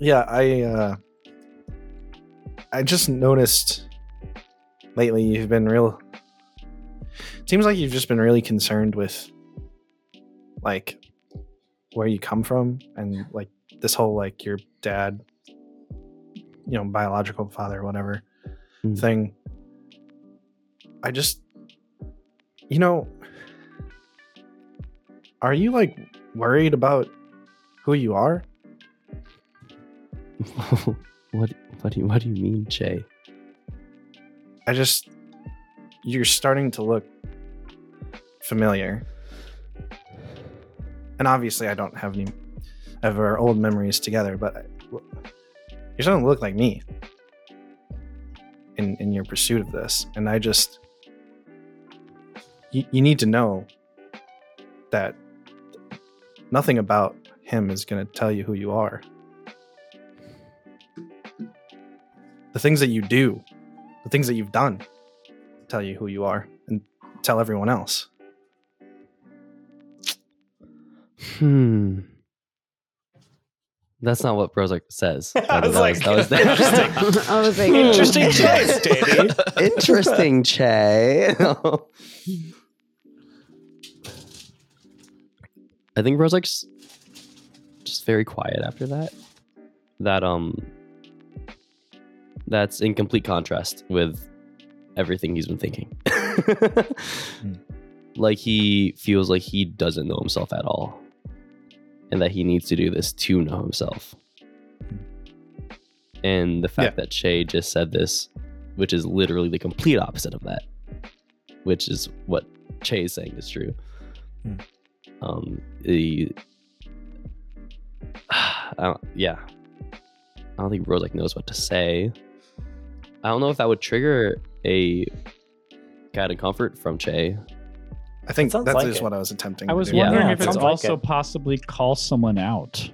yeah, I. Uh, I just noticed lately you've been real. Seems like you've just been really concerned with, like, where you come from and like this whole like your dad, you know, biological father, whatever mm. thing. I just, you know, are you like worried about who you are? What what do you what do you mean, Jay? I just you're starting to look familiar. And obviously, I don't have any of our old memories together, but I, you're starting to look like me in in your pursuit of this. And I just, you, you need to know that nothing about him is going to tell you who you are. The things that you do, the things that you've done, tell you who you are and tell everyone else. Hmm. That's not what Brozak says. I was that like, was, that was interesting. I was like, interesting choice, Davey. Interesting, Che. I think Brozak's just very quiet after that. That um, that's in complete contrast with everything he's been thinking. mm. Like he feels like he doesn't know himself at all. And that he needs to do this to know himself. And the fact yeah. that Che just said this, which is literally the complete opposite of that, which is what Che is saying is true. Mm. Um, the, I don't, yeah. I don't think Rozek knows what to say. I don't know if that would trigger a kind of comfort from Che. I think that's like just it. What I was attempting I was to do. wondering yeah. if it's also like it. possibly call someone out.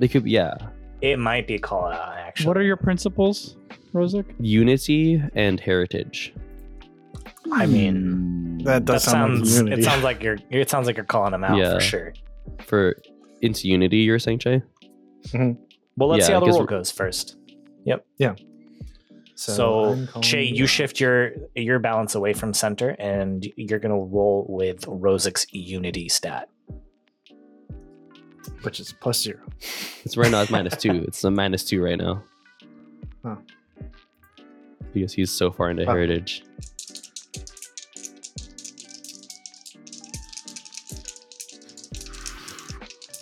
They could, yeah. It might be called out, actually. What are your principles, Rozek? Unity and heritage. I mean, that does that sound sounds, like it sounds like you're it sounds like you're calling them out yeah. for sure. For into unity, you're saying, Che? Mm-hmm. Well, let's yeah, see how the roll goes first. Yep. Yeah. So, so Che, you shift your your balance away from center, and you're gonna roll with Rozek's unity stat, which is plus zero. It's right now. It's minus two. It's a minus two right now. Oh. Because he's so far into oh. heritage.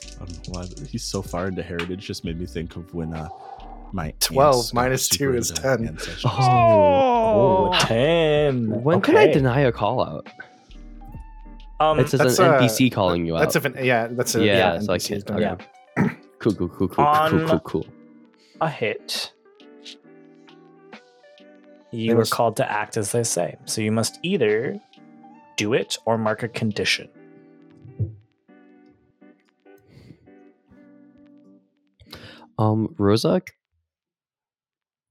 I don't know why, but he's so far into heritage. Just made me think of when. Uh, My twelve minus two is ten. Oh, oh, ten. When okay. can I deny a call out? Um, it's just an a, N P C calling you out. That's an yeah. That's a yeah. yeah so I can't. Okay. Yeah. Cool, cool, cool, cool, On cool, cool, cool. A hit. You were called to act as they say, so you must either do it or mark a condition. Um, Rozek.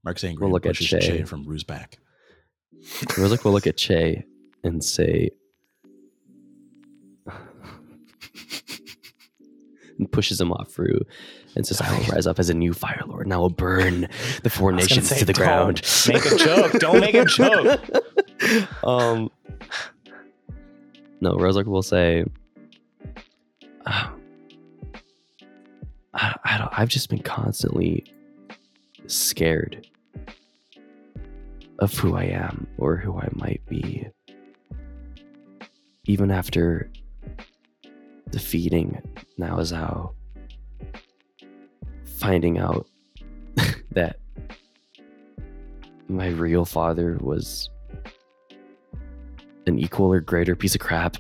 Mark's angry. We'll look at Che. Che from Rue's back. Rozek will look at Che and say, and pushes him off through, and says, "I will rise up as a new Fire Lord, and I will burn the Four Nations say, to the ground." Make a joke. Don't make a joke. Um, no, Rozek will say, uh, I, I don't. I've just been constantly scared of who I am or who I might be, even after defeating Naozao, finding out that my real father was an equal or greater piece of crap.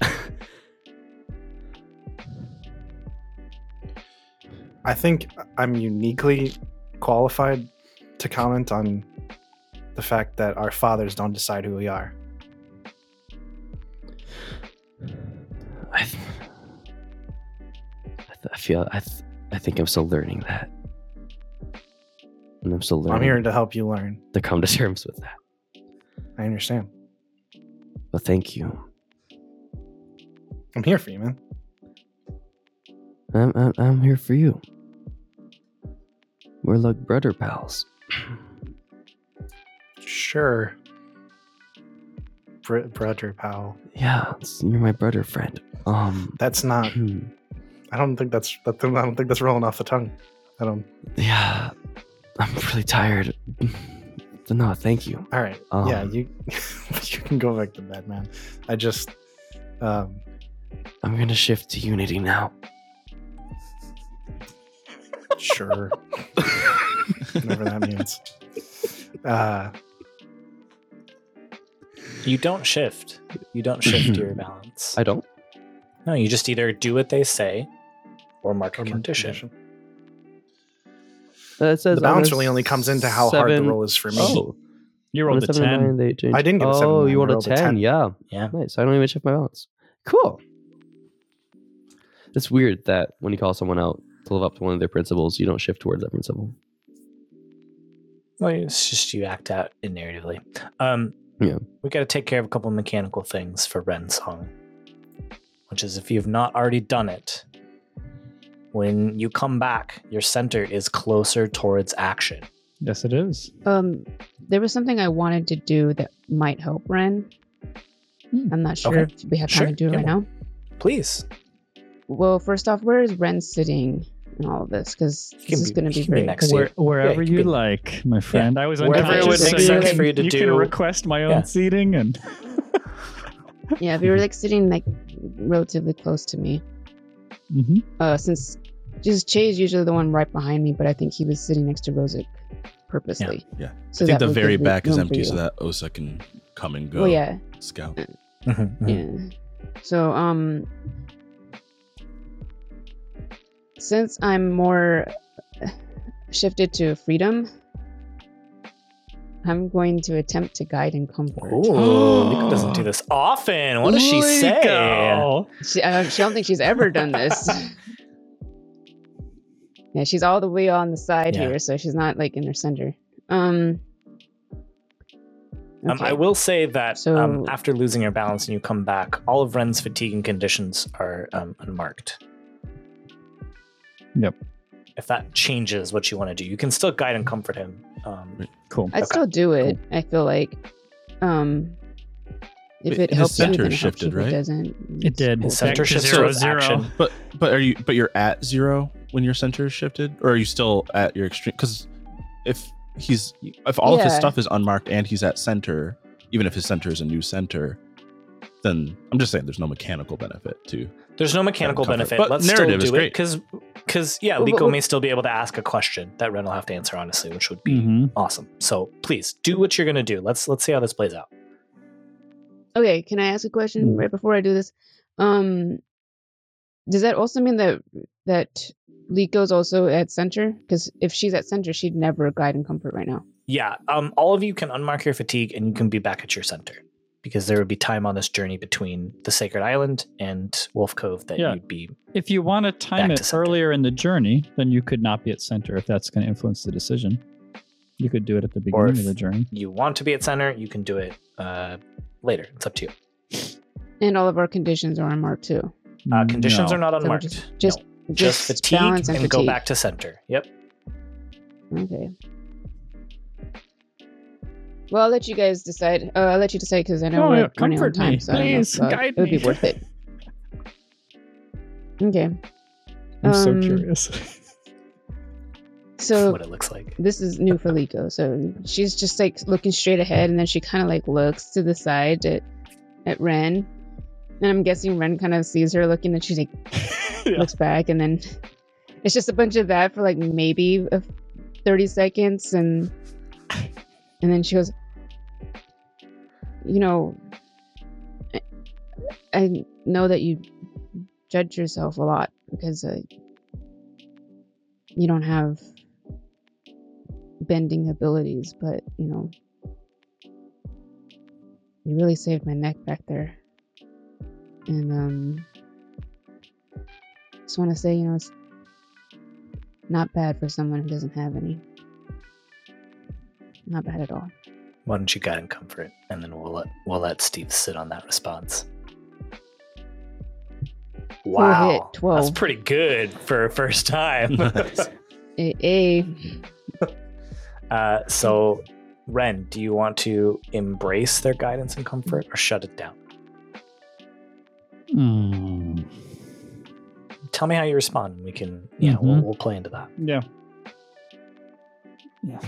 I think I'm uniquely qualified to comment on the fact that our fathers don't decide who we are. I, th- I, th- I feel I th- I think I'm still learning that, and I'm still learning. I'm here to help you learn to come to terms with that. I understand. Well, thank you. I'm here for you, man. I'm I'm, I'm here for you. We're like brother pals. Sure. Br- brother pal. Yeah, you're my brother friend. Um, that's not. Hmm. I don't think that's. I don't think that's rolling off the tongue. I don't. Yeah, I'm really tired. No, thank you. All right. Um, yeah, you. You can go back to bed, man. I just. Um, I'm gonna shift to unity now. Sure. Whatever that means. Uh, you don't shift. You don't shift your balance. I don't? No, you just either do what they say or mark a condition. Uh, it says the balance really only comes into how seven, hard the roll is for me. Oh, you rolled a seven, ten. Nine, eight, I didn't get a seven. Oh, nine, you rolled a ten. ten. Yeah. yeah. Nice. I don't even shift my balance. Cool. It's weird that when you call someone out, to live up to one of their principles, you don't shift towards that principle. Well, it's just you act out narratively. Um, yeah. We got to take care of a couple of mechanical things for Ren's song, which is if you've not already done it, when you come back, your center is closer towards action. Yes, it is. Um, there was something I wanted to do that might help Ren. Mm. I'm not sure okay. if we have time sure. to do it yeah, right well, now. Please. Well, first off, where is Ren sitting in all of this? Because this is going to be very next year. Where, wherever yeah, you, you like, my friend. Yeah. I was wherever it would make sense for you to you do. You can request my own yeah. seating and. Yeah, if you were like sitting like relatively close to me, mm-hmm. uh, since just Che is usually the one right behind me, but I think he was sitting next to Rosic purposely. Yeah, yeah. So I think the very back is empty so that Osa can come and go. Well, yeah, scout. Mm-hmm. Mm-hmm. Yeah. So um, since I'm more shifted to freedom, I'm going to attempt to guide and comfort. Ooh, Nico doesn't do this often. What does she say? She, I don't think she's ever done this. Yeah, she's all the way on the side yeah. here, so she's not like in her center. Um, okay. um I will say that so, um, after losing your balance and you come back, all of Ren's fatigue and conditions are um, unmarked. Yep. If that changes what you want to do, you can still guide and comfort him. Um, cool. I'd okay. still do it. Cool. I feel like um, if it, it helps you, then shifted, right? It doesn't. It did. Cool. Center shifted zero zero. Action. But but are you? But you're at zero when your center is shifted, or are you still at your extreme? Because if he's if all yeah. of his stuff is unmarked and he's at center, even if his center is a new center, then I'm just saying there's no mechanical benefit to. There's no mechanical benefit. But Let's narrative still do is great. Because, because yeah, well, Liko well, may still be able to ask a question that Ren will have to answer honestly, which would be mm-hmm. awesome. So please do what you're gonna do. Let's let's see how this plays out. Okay, can I ask a question mm-hmm. right before I do this? Um, does that also mean that that Liko's also at center? Because if she's at center, she'd never guide and comfort right now. Yeah. Um. All of you can unmark your fatigue, and you can be back at your center. Because there would be time on this journey between the Sacred Island and Wolf Cove that yeah. you'd be. If you want to time it to earlier in the journey, then you could not be at center if that's going to influence the decision. You could do it at the beginning or if of the journey. You want to be at center, you can do it uh, later. It's up to you. And all of our conditions are unmarked too. Uh, conditions no. are not unmarked. So just, just, no. just, just fatigue and, and fatigue. Go back to center. Yep. Okay. Well, I'll let you guys decide. Uh, I'll let you decide because I know oh, we're running out of time. Me, so please, I know, so guide it would be me. Worth it. Okay. I'm um, so curious. So what it looks like. This is new for Liko. So she's just like looking straight ahead, and then she kind of like looks to the side at at Ren, and I'm guessing Ren kind of sees her looking, and she's like yeah. looks back, and then it's just a bunch of that for like maybe thirty seconds, and. And then she goes, you know, I, I know that you judge yourself a lot because uh, you don't have bending abilities, but, you know, you really saved my neck back there. And um, just want to say, you know, it's not bad for someone who doesn't have any. Not bad at all. Why don't you guide and comfort, and then we'll let we'll let Steve sit on that response. Wow, hit, that's pretty good for a first time. A. uh, so, Ren, do you want to embrace their guidance and comfort, or shut it down? Mm. Tell me how you respond. We can, yeah, mm-hmm. we'll, we'll play into that. Yeah. Yeah.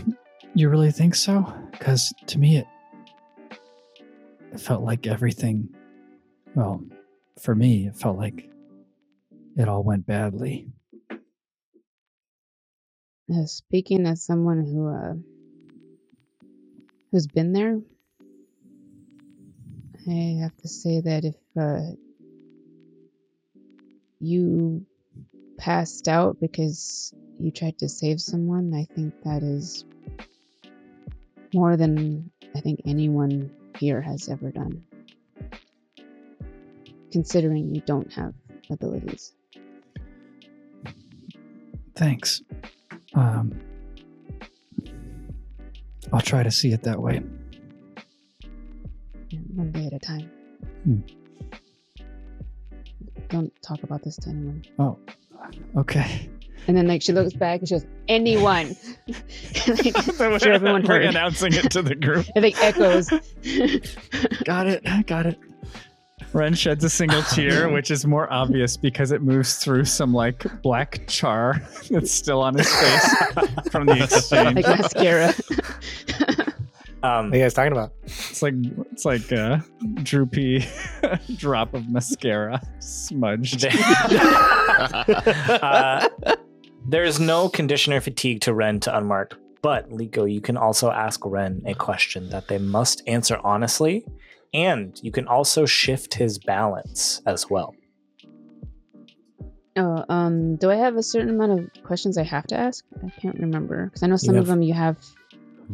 You really think so? Because to me, it, it felt like everything, well, for me, it felt like it all went badly. Uh, speaking as someone who, uh, who's been there, I have to say that if uh, you passed out because you tried to save someone, I think that is more than I think anyone here has ever done, considering you don't have abilities. Thanks. Um, I'll try to see it that way. One day at a time. Hmm. Don't talk about this to anyone. Oh, Okay. And then like she looks back and she goes, anyone. Like, so sure, everyone heard. We're announcing it to the group. I think echoes. Got it. Got it. Ren sheds a single tear, which is more obvious because it moves through some like black char that's still on his face from the exchange. Like mascara. Um, what are you guys talking about? It's like it's like a droopy drop of mascara smudged. uh, there is no conditioner fatigue to Ren to unmark, but Liko, you can also ask Ren a question that they must answer honestly, and you can also shift his balance as well. Oh, um, do I have a certain amount of questions I have to ask? I can't remember because I know some have- of them you have.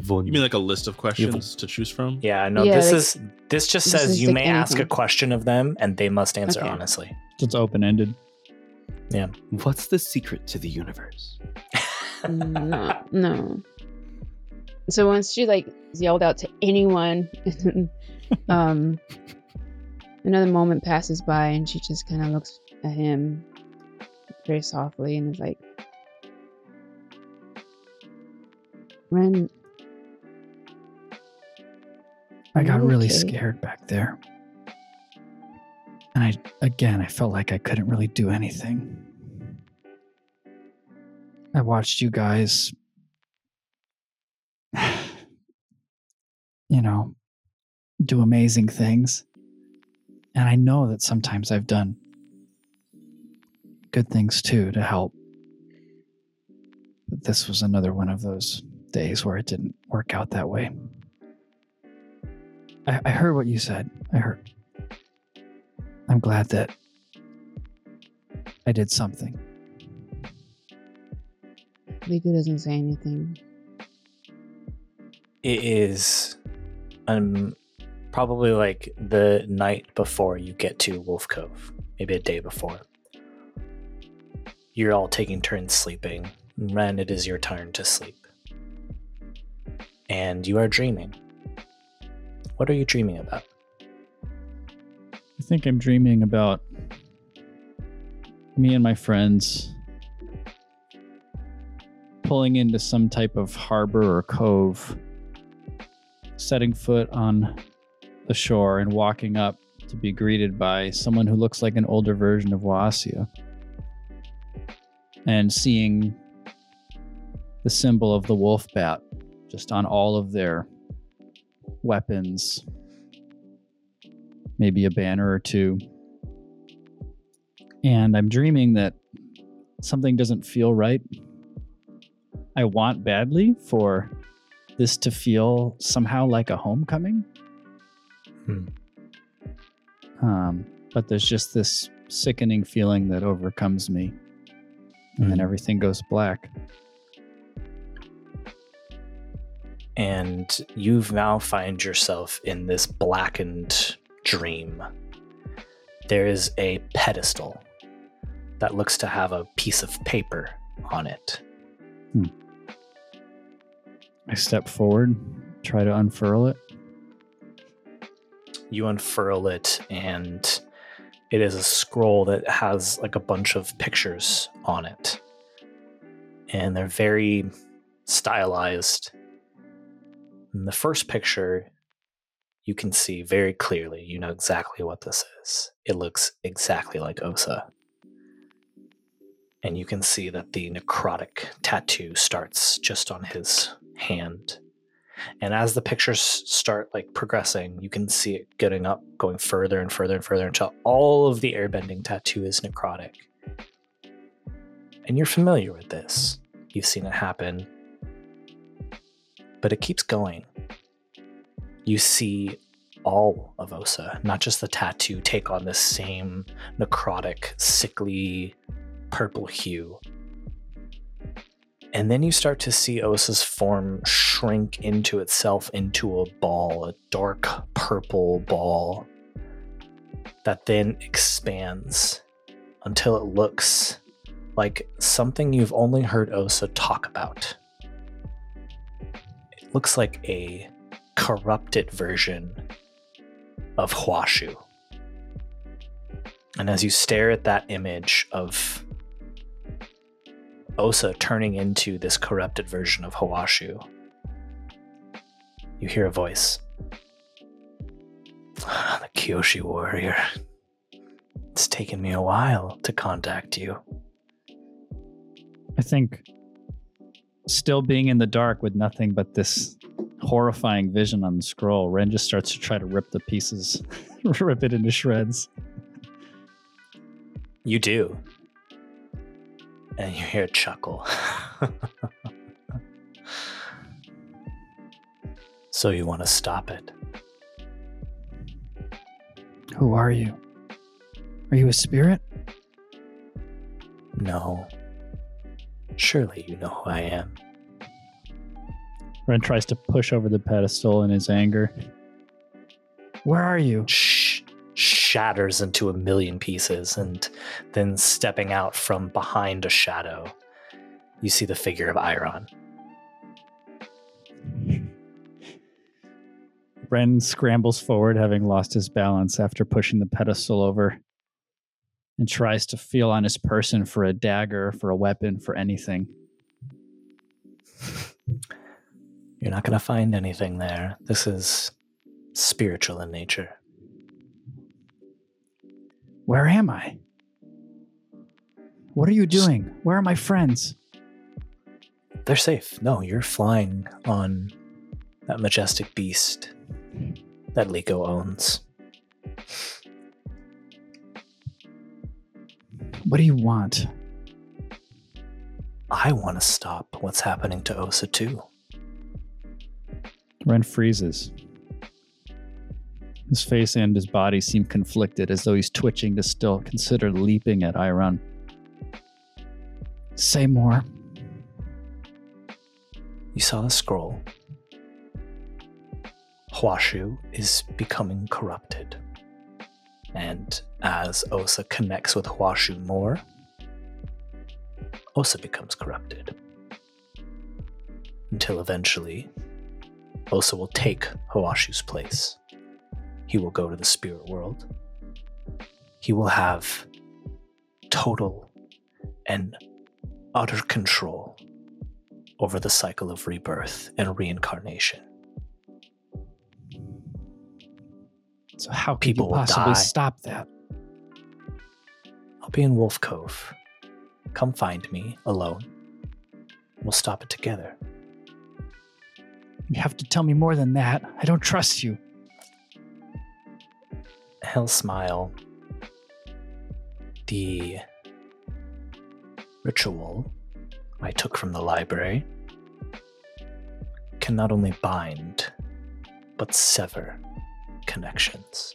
You mean like a list of questions to choose from? Yeah, no, yeah, this like, is this just this says you like may anything. Ask a question of them and they must answer okay. honestly. It's open-ended. Yeah. What's the secret to the universe? no, no. So once she like yelled out to anyone, um, another moment passes by and she just kind of looks at him very softly and is like, Ren... I got really okay. scared back there. And I, again, I felt like I couldn't really do anything. I watched you guys, you know, do amazing things. And I know that sometimes I've done good things too to help. But this was another one of those days where it didn't work out that way. I heard what you said. I heard. I'm glad that I did something. Liku doesn't say anything. It is um, probably like the night before you get to Wolf Cove. Maybe a day before. You're all taking turns sleeping. Ren, it is your turn to sleep. And you are dreaming. What are you dreaming about? I think I'm dreaming about me and my friends pulling into some type of harbor or cove, setting foot on the shore and walking up to be greeted by someone who looks like an older version of Wasia, and seeing the symbol of the wolf bat just on all of their weapons, maybe a banner or two. And I'm dreaming that something doesn't feel right. I want badly for this to feel somehow like a homecoming. Hmm. Um, but there's just this sickening feeling that overcomes me. Hmm. And then everything goes black. And you now find yourself in this blackened dream. There is a pedestal that looks to have a piece of paper on it. Hmm. I step forward, try to unfurl it. You unfurl it, and it is a scroll that has like a bunch of pictures on it. And they're very stylized. In the first picture, you can see very clearly, you know exactly what this is. It looks exactly like Osa. And you can see that the necrotic tattoo starts just on his hand. And as the pictures start like progressing, you can see it getting up, going further and further and further until all of the airbending tattoo is necrotic. And you're familiar with this. You've seen it happen. But it keeps going. You see all of Osa, not just the tattoo, take on this same necrotic, sickly purple hue. And then you start to see Osa's form shrink into itself into a ball, a dark purple ball that then expands until it looks like something you've only heard Osa talk about. Looks like a corrupted version of Huashu. And as you stare at that image of Osa turning into this corrupted version of Hawashu, you hear a voice. The Kyoshi warrior. It's taken me a while to contact you. I think still being in the dark with nothing but this horrifying vision on the scroll, Ren just starts to try to rip the pieces, rip it into shreds. You do. And you hear a chuckle. So you want to stop it. Who are you? Are you a spirit? No. Surely you know who I am. Ren tries to push over the pedestal in his anger. Where are you? Shh. Shatters into a million pieces, and then stepping out from behind a shadow, you see the figure of Iron. Ren scrambles forward, having lost his balance after pushing the pedestal over, and tries to feel on his person for a dagger, for a weapon, for anything. You're not going to find anything there. This is spiritual in nature. Where am I? What are you doing? Where are my friends? They're safe. No, you're flying on that majestic beast that Liko owns. What do you want? I want to stop what's happening to Osa too. Ren freezes. His face and his body seem conflicted, as though he's twitching to still consider leaping at Iron. Say more. You saw the scroll. Huashu is becoming corrupted. And as Osa connects with Huashu more, Osa becomes corrupted. Until eventually, Osa will take Huashu's place. He will go to the spirit world. He will have total and utter control over the cycle of rebirth and reincarnation. So how could people you possibly stop that? I'll be in Wolf Cove. Come find me alone. We'll stop it together. You have to tell me more than that. I don't trust you. He'll smile. The ritual I took from the library can not only bind, but sever connections.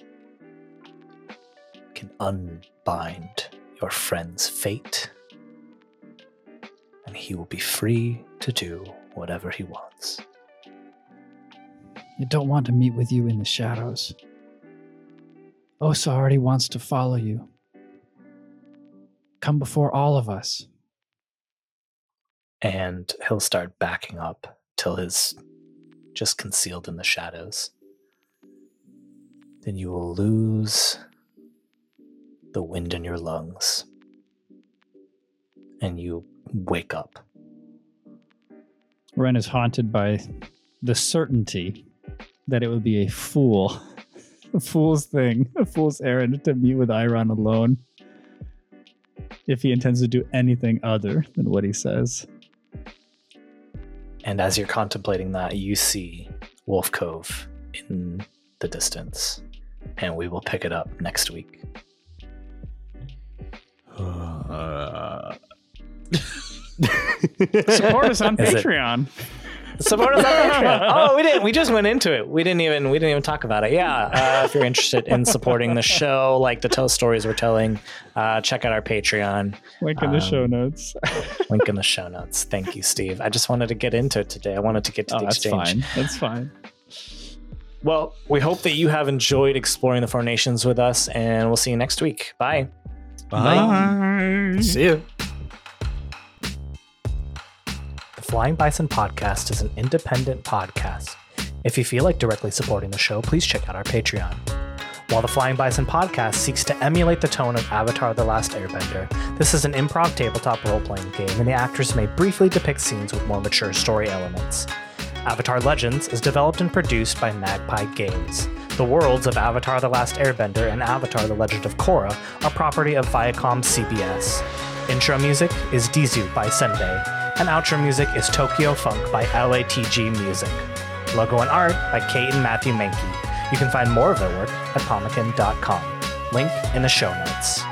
Can unbind your friend's fate, and he will be free to do whatever he wants. I don't want to meet with you in the shadows. Osa already wants to follow you. Come before all of us. And he'll start backing up till he's just concealed in the shadows. Then you will lose the wind in your lungs. And you wake up. Ren is haunted by the certainty that it would be a fool. A fool's thing, a fool's errand to meet with Iron alone if he intends to do anything other than what he says. And as you're contemplating that, you see Wolf Cove in the distance, and we will pick it up next week. Uh... Support us on Is Patreon. It- Support us on Patreon. Oh, we didn't. We just went into it. We didn't even. We didn't even talk about it. Yeah. Uh, if you're interested in supporting the show, like the tell stories we're telling, uh, check out our Patreon. Link in um, the show notes. Link in the show notes. Thank you, Steve. I just wanted to get into it today. I wanted to get to oh, the exchange. That's fine. That's fine. Well, we hope that you have enjoyed exploring the Four Nations with us, and we'll see you next week. Bye. Bye. Bye. See you. Flying Bison Podcast is an independent podcast. If you feel like directly supporting the show, please check out our Patreon. While the Flying Bison podcast seeks to emulate the tone of Avatar The Last Airbender, this is an improv tabletop role-playing game, and the actors may briefly depict scenes with more mature story elements. Avatar Legends is developed and produced by Magpie Games. The worlds of Avatar The Last Airbender and Avatar The Legend of Korra are property of Viacom C B S. Intro music is Dizu by Senbei, and outro music is Tokyo Funk by L A T G Music. Logo and art by Cate and Matthew Mahnke. You can find more of their work at pomekin dot com. Link in the show notes.